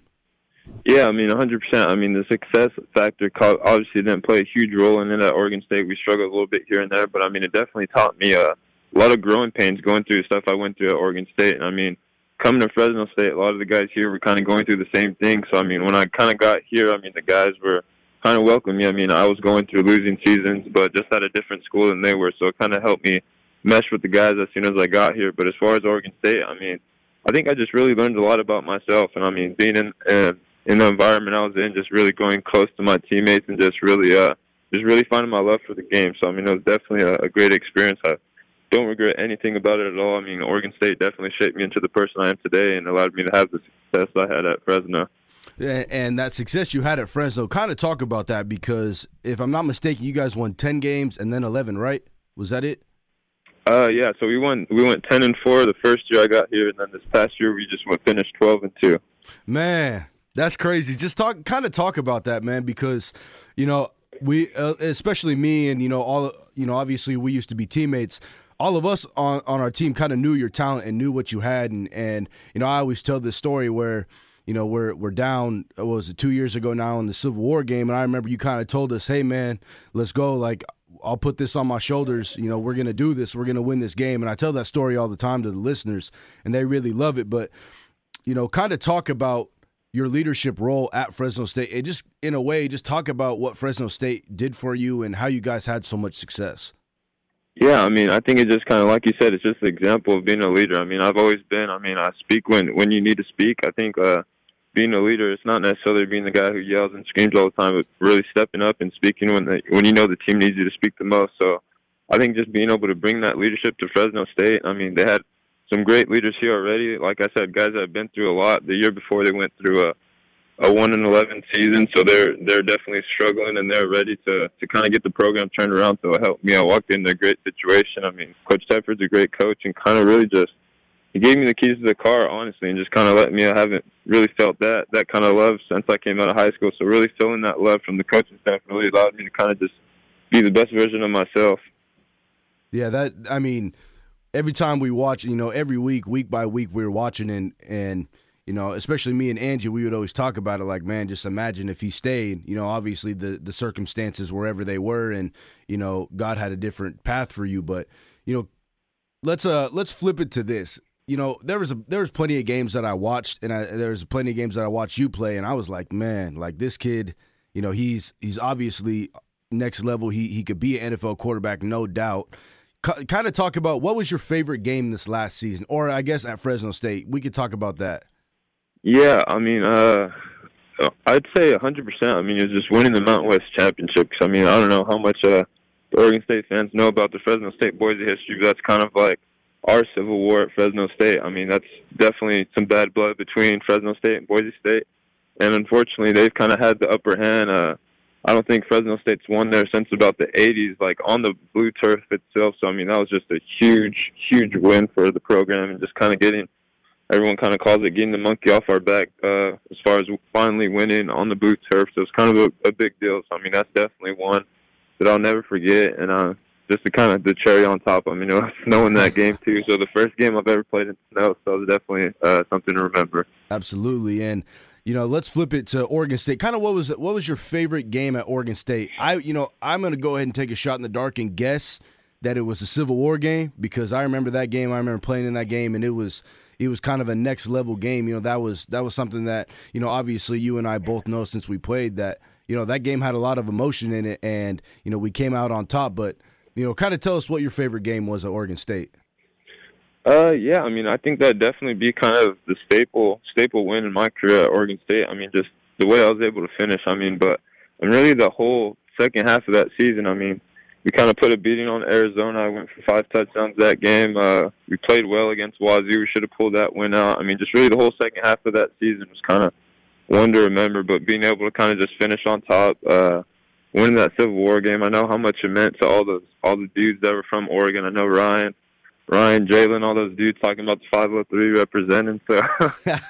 Yeah, I mean, one hundred percent. I mean, the success factor obviously didn't play a huge role in it at Oregon State. We struggled a little bit here and there, but, I mean, it definitely taught me a lot of growing pains going through stuff I went through at Oregon State. And, I mean, coming to Fresno State, a lot of the guys here were kind of going through the same thing. So, I mean, when I kind of got here, I mean, the guys were kind of welcoming me. I mean, I was going through losing seasons, but just at a different school than they were. So it kind of helped me mesh with the guys as soon as I got here. But as far as Oregon State, I mean, I think I just really learned a lot about myself. And, I mean, being in uh, in the environment I was in, just really going close to my teammates and just really uh, just really finding my love for the game. So, I mean, it was definitely a, a great experience. I don't regret anything about it at all. I mean, Oregon State definitely shaped me into the person I am today and allowed me to have the success I had at Fresno. And that success you had at Fresno, kind of talk about that, because if I'm not mistaken, you guys won ten games and then eleven, right? Was that it? Uh, yeah, so we won. We went ten and four the first year I got here, and then this past year we just went finished twelve and two. Man, that's crazy. Just talk, kind of talk about that, man, because you know we, uh, especially me, and you know all, you know obviously we used to be teammates. All of us on, on our team kind of knew your talent and knew what you had. And, and, you know, I always tell this story where, you know, we're, we're down, what was it, two years ago now in the Civil War game. And I remember you kind of told us, hey, man, let's go. Like, I'll put this on my shoulders. You know, we're going to do this. We're going to win this game. And I tell that story all the time to the listeners, and they really love it. But, you know, kind of talk about your leadership role at Fresno State. And just, in a way, just talk about what Fresno State did for you and how you guys had so much success. Yeah, I mean, I think it just kind of, like you said, it's just an example of being a leader. I mean, I've always been, I mean, I speak when, when you need to speak. I think uh, being a leader, it's not necessarily being the guy who yells and screams all the time, but really stepping up and speaking when the, when you know the team needs you to speak the most. So I think just being able to bring that leadership to Fresno State, I mean, they had some great leaders here already. Like I said, guys that have been through a lot. The year before, they went through a a one and eleven season, so they're they're definitely struggling, and they're ready to, to kind of get the program turned around. So it helped me. I walked into a great situation. I mean, Coach Tedford's a great coach, and kind of really just he gave me the keys to the car, honestly, and just kind of let me. I haven't really felt that that kind of love since I came out of high school. So really feeling that love from the coaching staff really allowed me to kind of just be the best version of myself. Yeah, that I mean, every time we watch, you know, every week, week by week, we were watching and and. You know, especially me and Angie, we would always talk about it like, man, just imagine if he stayed. You know, obviously the, the circumstances, wherever they were, and, you know, God had a different path for you. But, you know, let's uh let's flip it to this. You know, there was a, there was plenty of games that I watched, and I, there was plenty of games that I watched you play, and I was like, man, like this kid, you know, he's he's obviously next level. He, he could be an N F L quarterback, no doubt. C- kind of talk about what was your favorite game this last season, or I guess at Fresno State. We could talk about that. Yeah, I mean, uh, I'd say one hundred percent. I mean, it was just winning the Mountain West Championship. Cause, I mean, I don't know how much uh, the Oregon State fans know about the Fresno State Boise history, but that's kind of like our Civil War at Fresno State. I mean, that's definitely some bad blood between Fresno State and Boise State. And unfortunately, they've kind of had the upper hand. Uh, I don't think Fresno State's won there since about the eighties, like on the blue turf itself. So, I mean, that was just a huge, huge win for the program, and just kind of getting – everyone kind of calls it getting the monkey off our back uh, as far as finally winning on the blue turf. So it's kind of a, a big deal. So, I mean, that's definitely one that I'll never forget. And uh, just to kind of the cherry on top, I mean, it was snow in that game too. So the first game I've ever played in snow. So it's definitely uh, something to remember. Absolutely. And, you know, let's flip it to Oregon State. Kind of what was what was your favorite game at Oregon State? I, you know, I'm going to go ahead and take a shot in the dark and guess that it was a Civil War game, because I remember that game. I remember playing in that game, and it was it was kind of a next level game. You know, that was that was something that, you know, obviously you and I both know since we played that, you know, that game had a lot of emotion in it, and, you know, we came out on top. But, you know, kind of tell us what your favorite game was at Oregon State. Uh, yeah, I mean, I think that'd definitely be kind of the staple staple win in my career at Oregon State. I mean, just the way I was able to finish. I mean, but really the whole second half of that season, I mean, we kind of put a beating on Arizona. I went for five touchdowns that game. Uh, we played well against Wazoo. We should have pulled that win out. I mean, just really the whole second half of that season was kind of one to remember, but being able to kind of just finish on top, uh, winning that Civil War game. I know how much it meant to all the all the dudes that were from Oregon. I know Ryan, Ryan, Jalen, all those dudes talking about the five oh three representing. So,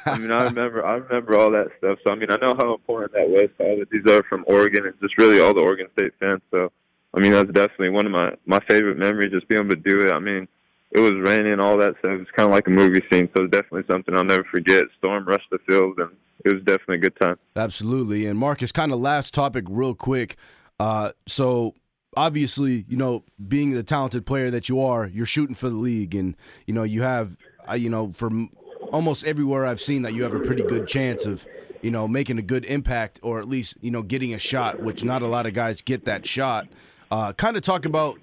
I mean, I remember, I remember all that stuff. So, I mean, I know how important that was to all the dudes that were from Oregon, and just really all the Oregon State fans. So, I mean, that's definitely one of my my favorite memories, just being able to do it. I mean, it was raining, all that stuff. It was kind of like a movie scene. So, it's definitely something I'll never forget. Storm rushed the field, and it was definitely a good time. Absolutely. And Marcus, kind of last topic real quick. Uh, so obviously, you know, being the talented player that you are, you're shooting for the league, and, you know, you have, uh, you know, from almost everywhere I've seen that you have a pretty good chance of, you know, making a good impact, or at least, you know, getting a shot, which not a lot of guys get that shot. Uh, kind of talk about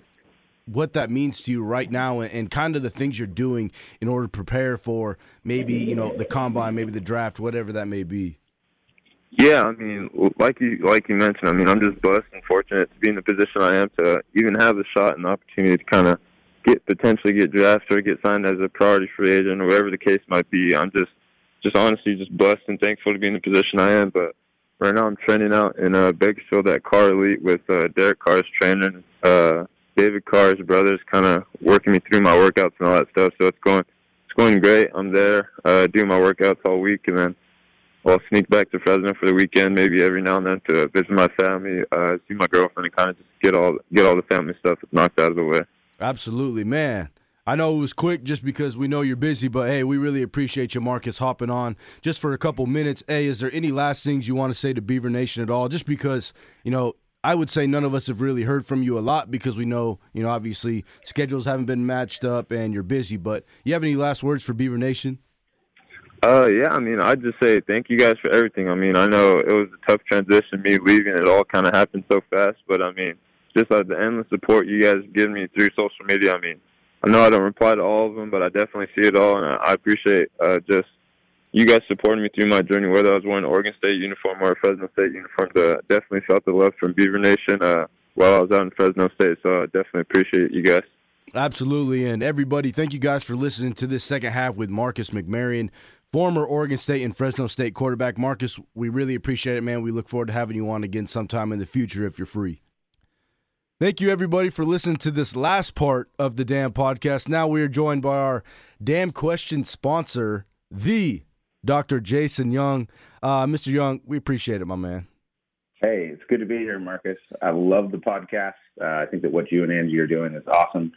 what that means to you right now, and, and kind of the things you're doing in order to prepare for maybe, you know, the combine, maybe the draft, whatever that may be. Yeah, I mean, like you like you mentioned, I mean, I'm just blessed and fortunate to be in the position I am to even have the shot and the opportunity to kind of get potentially get drafted or get signed as a priority free agent, or whatever the case might be. I'm just, just honestly just blessed and thankful to be in the position I am. But right now I'm training out in uh, Bakersfield at Carr Elite with uh, Derek Carr's trainer, uh, David Carr's brother's kind of working me through my workouts and all that stuff. So it's going it's going great. I'm there uh, doing my workouts all week, and then I'll sneak back to Fresno for the weekend, maybe every now and then, to visit my family, uh, see my girlfriend, and kind of just get all get all the family stuff knocked out of the way. Absolutely, man. I know it was quick just because we know you're busy, but, hey, we really appreciate you, Marcus, hopping on just for a couple minutes. Hey, is there any last things you want to say to Beaver Nation at all? Just because, you know, I would say none of us have really heard from you a lot, because we know, you know, obviously schedules haven't been matched up and you're busy, but you have any last words for Beaver Nation? Uh, yeah, I mean, I'd just say thank you guys for everything. I mean, I know it was a tough transition, me leaving. It all kind of happened so fast, but, I mean, just like the endless support you guys give me through social media. I mean, I know I don't reply to all of them, but I definitely see it all, and I appreciate uh, just you guys supporting me through my journey, whether I was wearing an Oregon State uniform or a Fresno State uniform. I definitely felt the love from Beaver Nation uh, while I was out in Fresno State, so I definitely appreciate you guys. Absolutely, and everybody, thank you guys for listening to this second half with Marcus McMaryion, former Oregon State and Fresno State quarterback. Marcus, we really appreciate it, man. We look forward to having you on again sometime in the future if you're free. Thank you, everybody, for listening to this last part of the Damn Podcast. Now we are joined by our Damn Question sponsor, the Doctor Jason Young. Uh, Mister Young, we appreciate it, my man. Hey, it's good to be here, Marcus. I love the podcast. Uh, I think that what you and Angie are doing is awesome,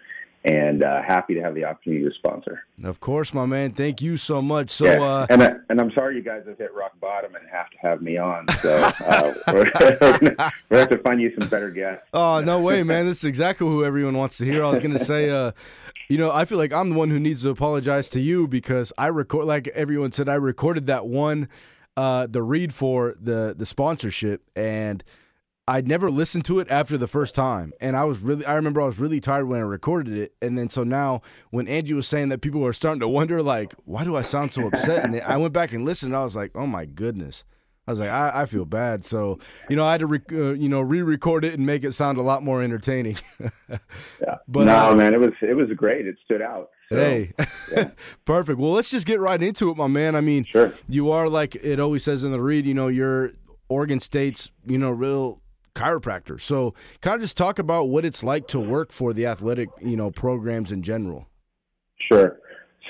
and uh, happy to have the opportunity to sponsor. Of course, my man. Thank you so much. So, yeah. uh, and, I, and I'm sorry you guys have hit rock bottom and have to have me on. So uh, we're, we're gonna we have to find you some better guests. Oh, no way, man. This is exactly who everyone wants to hear. I was going to say, uh, you know, I feel like I'm the one who needs to apologize to you, because I record, like everyone said, I recorded that one, uh, the read for the the sponsorship, and I'd never listened to it after the first time, and I was really, I remember I was really tired when I recorded it, and then so now when Angie was saying that, people are starting to wonder, like, why do I sound so upset? And I went back and listened, and I was like, oh my goodness, I was like, I, I feel bad. So, you know, I had to, re- uh, you know, re-record it and make it sound a lot more entertaining. Yeah. But no, uh, man, it was it was great. It stood out. So, hey, yeah. Perfect. Well, let's just get right into it, my man. I mean, sure. You are, like it always says in the read, you know, you're Oregon State's, you know, real chiropractor. So kind of just talk about what it's like to work for the athletic, you know, programs in general. Sure.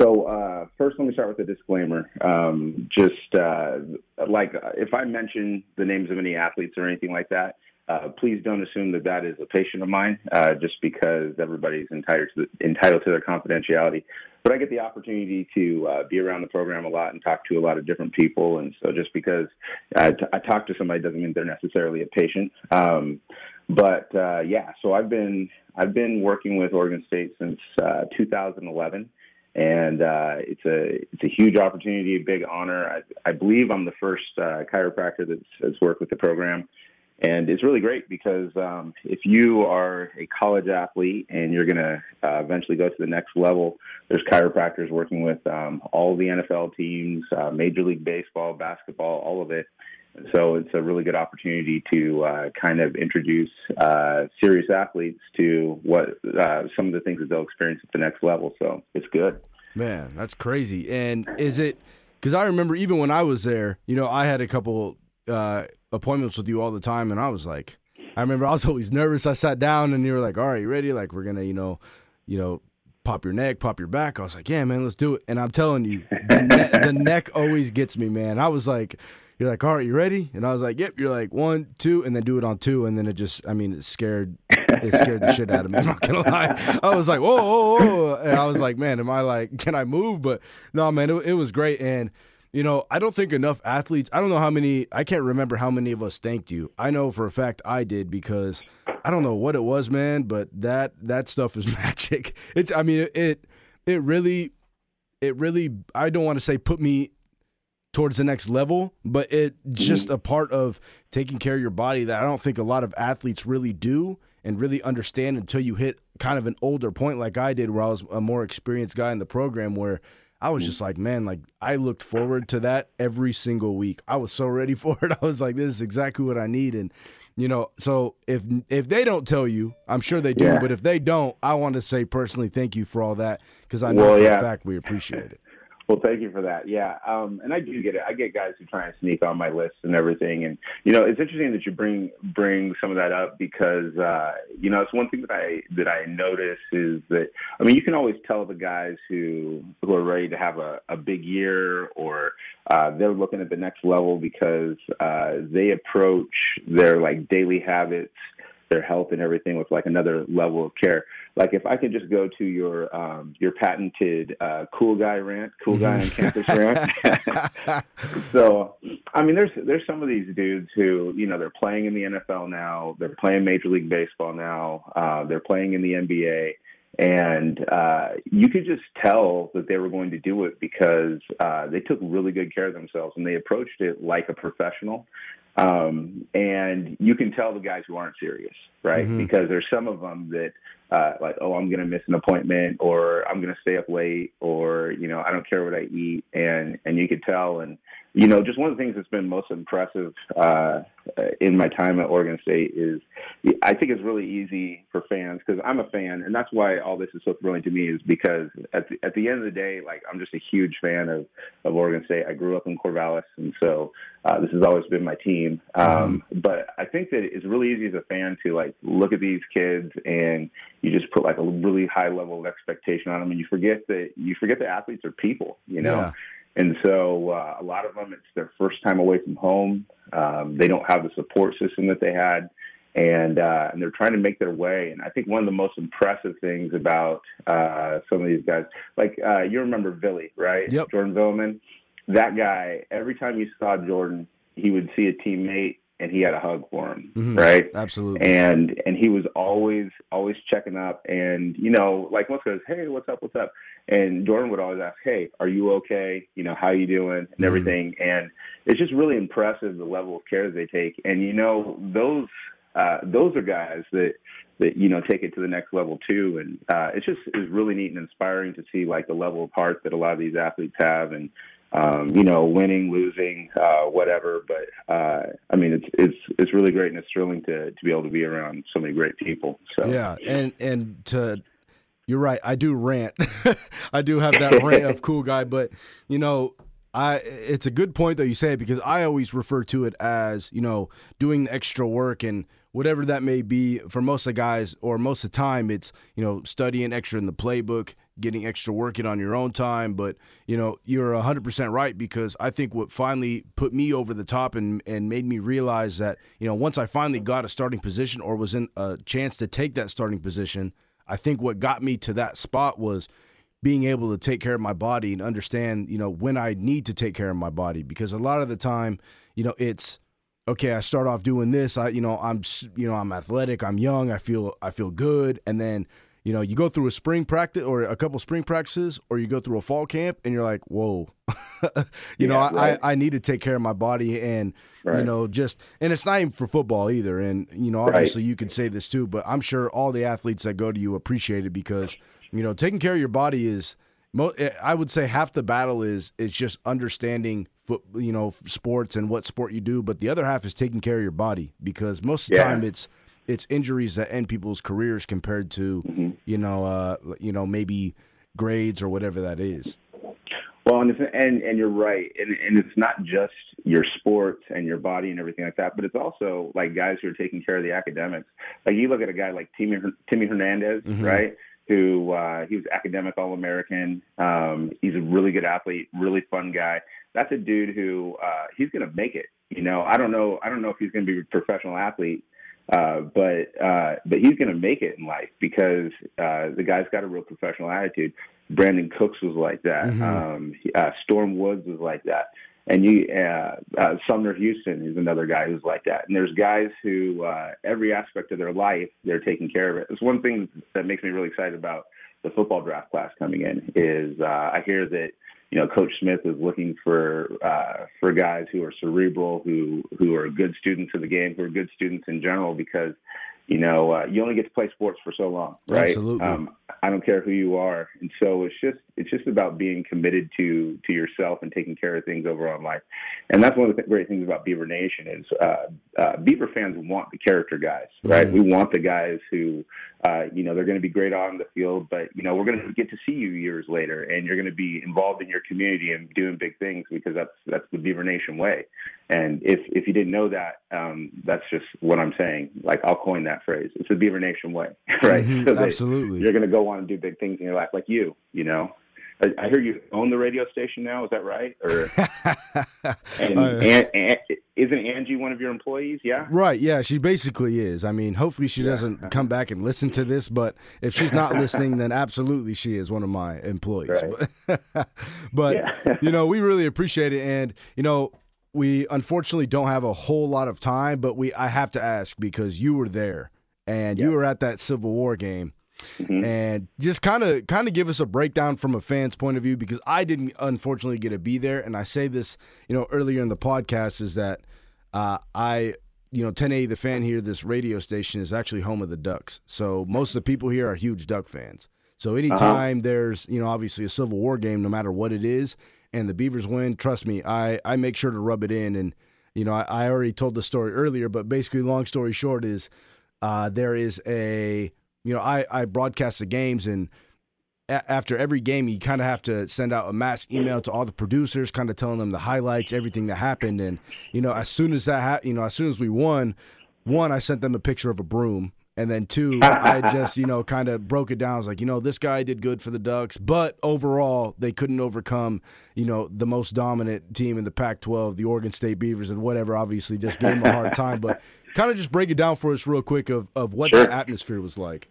So uh, first, let me start with a disclaimer. Um, just uh, like if I mention the names of any athletes or anything like that, uh, please don't assume that that is a patient of mine, uh, just because everybody's entitled to, the, entitled to their confidentiality. But I get the opportunity to uh, be around the program a lot and talk to a lot of different people. And so just because I, t- I talk to somebody doesn't mean they're necessarily a patient. Um, But uh, yeah, so I've been I've been working with Oregon State since uh, two thousand eleven, and uh, it's a it's a huge opportunity, a big honor. I, I believe I'm the first uh, chiropractor that's, that's worked with the program, and it's really great because um, if you are a college athlete and you're going to uh, eventually go to the next level, there's chiropractors working with um, all the N F L teams, uh, Major League Baseball, basketball, all of it. So it's a really good opportunity to uh, kind of introduce uh, serious athletes to what uh, some of the things that they'll experience at the next level. So it's good. Man, that's crazy. And is it – because I remember even when I was there, you know, I had a couple uh, appointments with you all the time, and I was like – I remember I was always nervous. I sat down, and you were like, all right, you ready? Like, we're going to, you know, you know, pop your neck, pop your back. I was like, yeah, man, let's do it. And I'm telling you, the, ne- the neck always gets me, man. I was like – You're like, all right, you ready? And I was like, yep. You're like, one, two, and then do it on two. And then it just, I mean, it scared it scared the shit out of me. I'm not going to lie. I was like, whoa, whoa, whoa. And I was like, man, am I like, can I move? But no, man, it, it was great. And, you know, I don't think enough athletes, I don't know how many, I can't remember how many of us thanked you. I know for a fact I did because I don't know what it was, man, but that that stuff is magic. It's, I mean, it it really, it really, I don't want to say put me towards the next level, but it's just a part of taking care of your body that I don't think a lot of athletes really do and really understand until you hit kind of an older point like I did, where I was a more experienced guy in the program, where I was just like, man, like I looked forward to that every single week. I was so ready for it. I was like, this is exactly what I need. And, you know, so if if they don't tell you, I'm sure they do, yeah. But if they don't, I want to say personally thank you for all that, because I know well, for yeah. a fact we appreciate it. Well, thank you for that. Yeah, um, and I do get it. I get guys who try and sneak on my list and everything. And, you know, it's interesting that you bring bring some of that up because, uh, you know, it's one thing that I that I notice is that, I mean, you can always tell the guys who, who are ready to have a, a big year or uh, they're looking at the next level because uh, they approach their, like, daily habits, their health and everything with like another level of care. Like if I could just go to your um, your patented uh, cool guy rant, cool guy on campus rant. So, I mean, there's there's some of these dudes who, you know, they're playing in the N F L now, they're playing Major League Baseball now, uh, they're playing in the N B A, and uh, you could just tell that they were going to do it because uh, they took really good care of themselves and they approached it like a professional. Um, and you can tell the guys who aren't serious, right? Mm-hmm. Because there's some of them that, uh, like, oh, I'm going to miss an appointment or I'm going to stay up late or, you know, I don't care what I eat. And, and you could tell. And, you know, just one of the things that's been most impressive, uh, in my time at Oregon State is I think it's really easy for fans because I'm a fan. And that's why all this is so thrilling to me is because at the, at the end of the day, like I'm just a huge fan of, of Oregon State. I grew up in Corvallis. And so, Uh, this has always been my team. Um, but I think that it's really easy as a fan to, like, look at these kids and you just put, like, a really high level of expectation on them. And you forget that you forget that athletes are people, you know. Yeah. And so uh, a lot of them, it's their first time away from home. Um, they don't have the support system that they had. And, uh, and they're trying to make their way. And I think one of the most impressive things about uh, some of these guys, like uh, you remember Villy, right? Yep. Jordan Villeman. That guy, every time you saw Jordan, he would see a teammate and he had a hug for him, mm-hmm. right? Absolutely. And and he was always always checking up. And, you know, like once goes, hey, what's up, what's up? And Jordan would always ask, hey, are you okay? You know, how you doing and mm-hmm. everything. And it's just really impressive the level of care they take. And, you know, those uh, those are guys that – that, you know, take it to the next level too. And uh, it's just is really neat and inspiring to see like the level of heart that a lot of these athletes have and, um, you know, winning, losing, uh, whatever. But uh, I mean, it's, it's, it's really great and it's thrilling to, to be able to be around so many great people. So, yeah. And, and to, you're right. I do rant. I do have that rant of cool guy, but you know, I, it's a good point that you say it because I always refer to it as, you know, doing the extra work and whatever that may be for most of the guys or most of the time it's, you know, studying extra in the playbook, getting extra work in on your own time. But, you know, you're one hundred percent right because I think what finally put me over the top and, and made me realize that, you know, once I finally got a starting position or was in a chance to take that starting position, I think what got me to that spot was being able to take care of my body and understand, you know, when I need to take care of my body. Because a lot of the time, you know, it's okay, I start off doing this. I, you know, I'm, you know, I'm athletic. I'm young. I feel, I feel good. And then, you know, you go through a spring practice or a couple spring practices, or you go through a fall camp, and you're like, whoa, you yeah, know, right. I, I need to take care of my body, and right. you know, just, and it's not even for football either. And you know, obviously, right. you could say this too, but I'm sure all the athletes that go to you appreciate it, because you know, taking care of your body is, I would say, half the battle is is just understanding foot, you know, sports and what sport you do, but the other half is taking care of your body, because most of the yeah. time it's it's injuries that end people's careers compared to mm-hmm. you know uh, you know maybe grades or whatever that is. Well, and and, and you're right, and, and it's not just your sports and your body and everything like that, but it's also like guys who are taking care of the academics. Like you look at a guy like Timmy Timmy Hernandez, mm-hmm. right? Who uh, he was academic All-American. Um, he's a really good athlete, really fun guy. That's a dude who uh, he's going to make it. You know, I don't know. I don't know if he's going to be a professional athlete, uh, but uh, but he's going to make it in life, because uh, the guy's got a real professional attitude. Brandon Cooks was like that. Mm-hmm. Um, uh, Storm Woods was like that. And you, uh, uh, Sumner Houston is another guy who's like that. And there's guys who uh, every aspect of their life, they're taking care of it. It's one thing that makes me really excited about the football draft class coming in is uh, I hear that, you know, Coach Smith is looking for uh, for guys who are cerebral, who who are good students of the game, who are good students in general, because, you know, uh, you only get to play sports for so long, right? Absolutely. Um, I don't care who you are, and so it's just it's just about being committed to to yourself and taking care of things overall in life, and that's one of the th- great things about Beaver Nation is uh, uh, Beaver fans want the character guys, right? Mm. We want the guys who, uh, you know, they're going to be great on the field, but you know, we're going to get to see you years later, and you're going to be involved in your community and doing big things, because that's that's the Beaver Nation way. And if if you didn't know that, um, that's just what I'm saying. Like, I'll coin that phrase. It's the Beaver Nation way, right? Mm-hmm, so they, absolutely. You're going to go on and do big things in your life, like you, you know. I, I hear you own the radio station now. Is that right? Or and, uh, and, and, isn't Angie one of your employees? Yeah. Right. Yeah, she basically is. I mean, hopefully she yeah. doesn't come back and listen to this, but if she's not listening, then absolutely she is one of my employees. Right. But, but yeah. you know, we really appreciate it. And, you know, we unfortunately don't have a whole lot of time, but we I have to ask, because you were there and yep. you were at that Civil War game, mm-hmm. and just kind of kind of give us a breakdown from a fan's point of view, because I didn't unfortunately get to be there. And I say this, you know, earlier in the podcast is that uh, I, you know, ten eighty The Fan here, this radio station, is actually home of the Ducks. So most of the people here are huge Duck fans. So anytime uh-huh. there's, you know, obviously a Civil War game, no matter what it is, and the Beavers win, trust me, I, I make sure to rub it in. And, you know, I, I already told the story earlier, but basically long story short is uh, there is a, you know, I, I broadcast the games, and a- after every game, you kind of have to send out a mass email to all the producers, kind of telling them the highlights, everything that happened. And, you know, as soon as that, ha- you know, as soon as we won, one, I sent them a picture of a broom. And then two, I just, you know, kind of broke it down. I was like, you know, this guy did good for the Ducks, but overall they couldn't overcome, you know, the most dominant team in the Pac twelve, the Oregon State Beavers, and whatever. Obviously, just gave them a hard time. But kind of just break it down for us real quick of, of what sure. the atmosphere was like.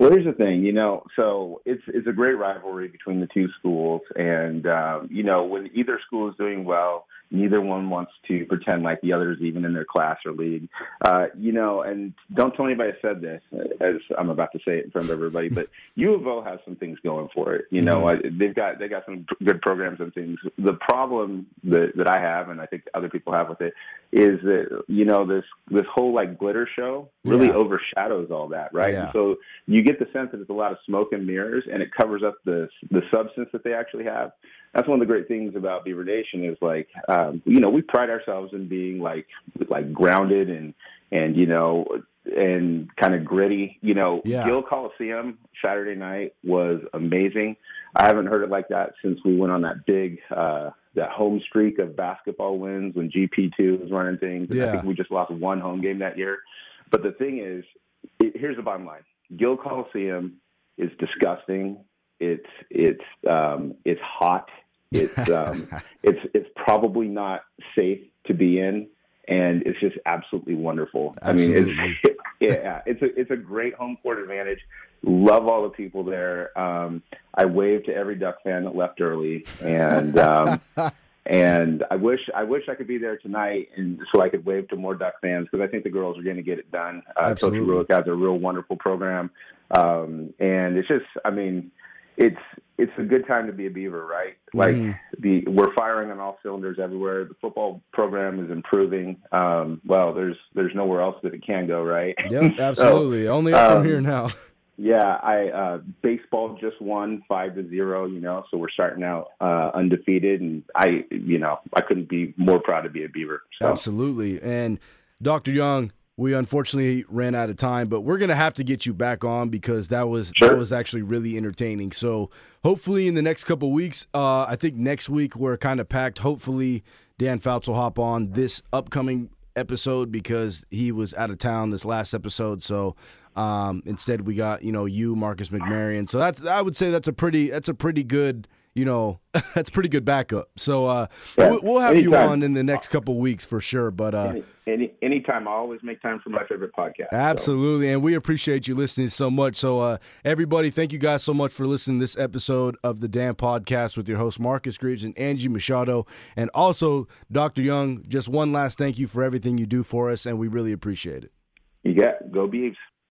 Well, here's the thing, you know, so it's it's a great rivalry between the two schools, and um, you know, when either school is doing well, neither one wants to pretend like the other is even in their class or league, uh, you know. And don't tell anybody I said this, as I'm about to say it in front of everybody, but U of O has some things going for it, you know. I, they've got they got some good programs and things. The problem that that I have, and I think other people have with it, is that you know this this whole like glitter show really yeah. overshadows all that, right? Yeah. And so you get the sense that it's a lot of smoke and mirrors, and it covers up the the substance that they actually have. That's one of the great things about Beaver Nation is like, um, you know, we pride ourselves in being like like grounded and and you know and kind of gritty. You know, yeah. Gill Coliseum Saturday night was amazing. I haven't heard it like that since we went on that big uh, that home streak of basketball wins when G P two was running things. Yeah. I think we just lost one home game that year. But the thing is, it, here's the bottom line. Gill Coliseum is disgusting. It's it's um, it's hot. It's um, it's it's probably not safe to be in, and it's just absolutely wonderful. Absolutely. I mean, it's it, yeah, it's a it's a great home court advantage. Love all the people there. Um, I waved to every Duck fan that left early, and um, And I wish I wish I could be there tonight, and so I could wave to more Duck fans, because I think the girls are going to get it done. Uh, Coach Riley has a real wonderful program, um, and it's just, I mean, it's it's a good time to be a Beaver, right? Like mm. the we're firing on all cylinders everywhere. The football program is improving. Um, well, there's there's nowhere else that it can go, right? Yep, absolutely. so, Only up um, from here now. Yeah, I uh, baseball just won five to zero, you know, so we're starting out uh, undefeated, and I, you know, I couldn't be more proud to be a Beaver. So. Absolutely, and Doctor Young, we unfortunately ran out of time, but we're gonna have to get you back on, because that was sure. that was actually really entertaining. So hopefully in the next couple of weeks, uh, I think next week we're kind of packed. Hopefully Dan Fouts will hop on this upcoming episode, because he was out of town this last episode, so. Um, instead we got, you know, you, Marcus McMaryion. So that's, I would say that's a pretty, that's a pretty good, you know, that's pretty good backup. So, uh, yeah, we'll, we'll have anytime. you on in the next couple of weeks for sure. But, uh, any, any, anytime, I always make time for my favorite podcast. Absolutely. So. And we appreciate you listening so much. So, uh, everybody, thank you guys so much for listening to this episode of the Dan Podcast with your host, Marcus Greaves and Angie Machado. And also Doctor Young, just one last thank you for everything you do for us. And we really appreciate it. You got, go Beavs.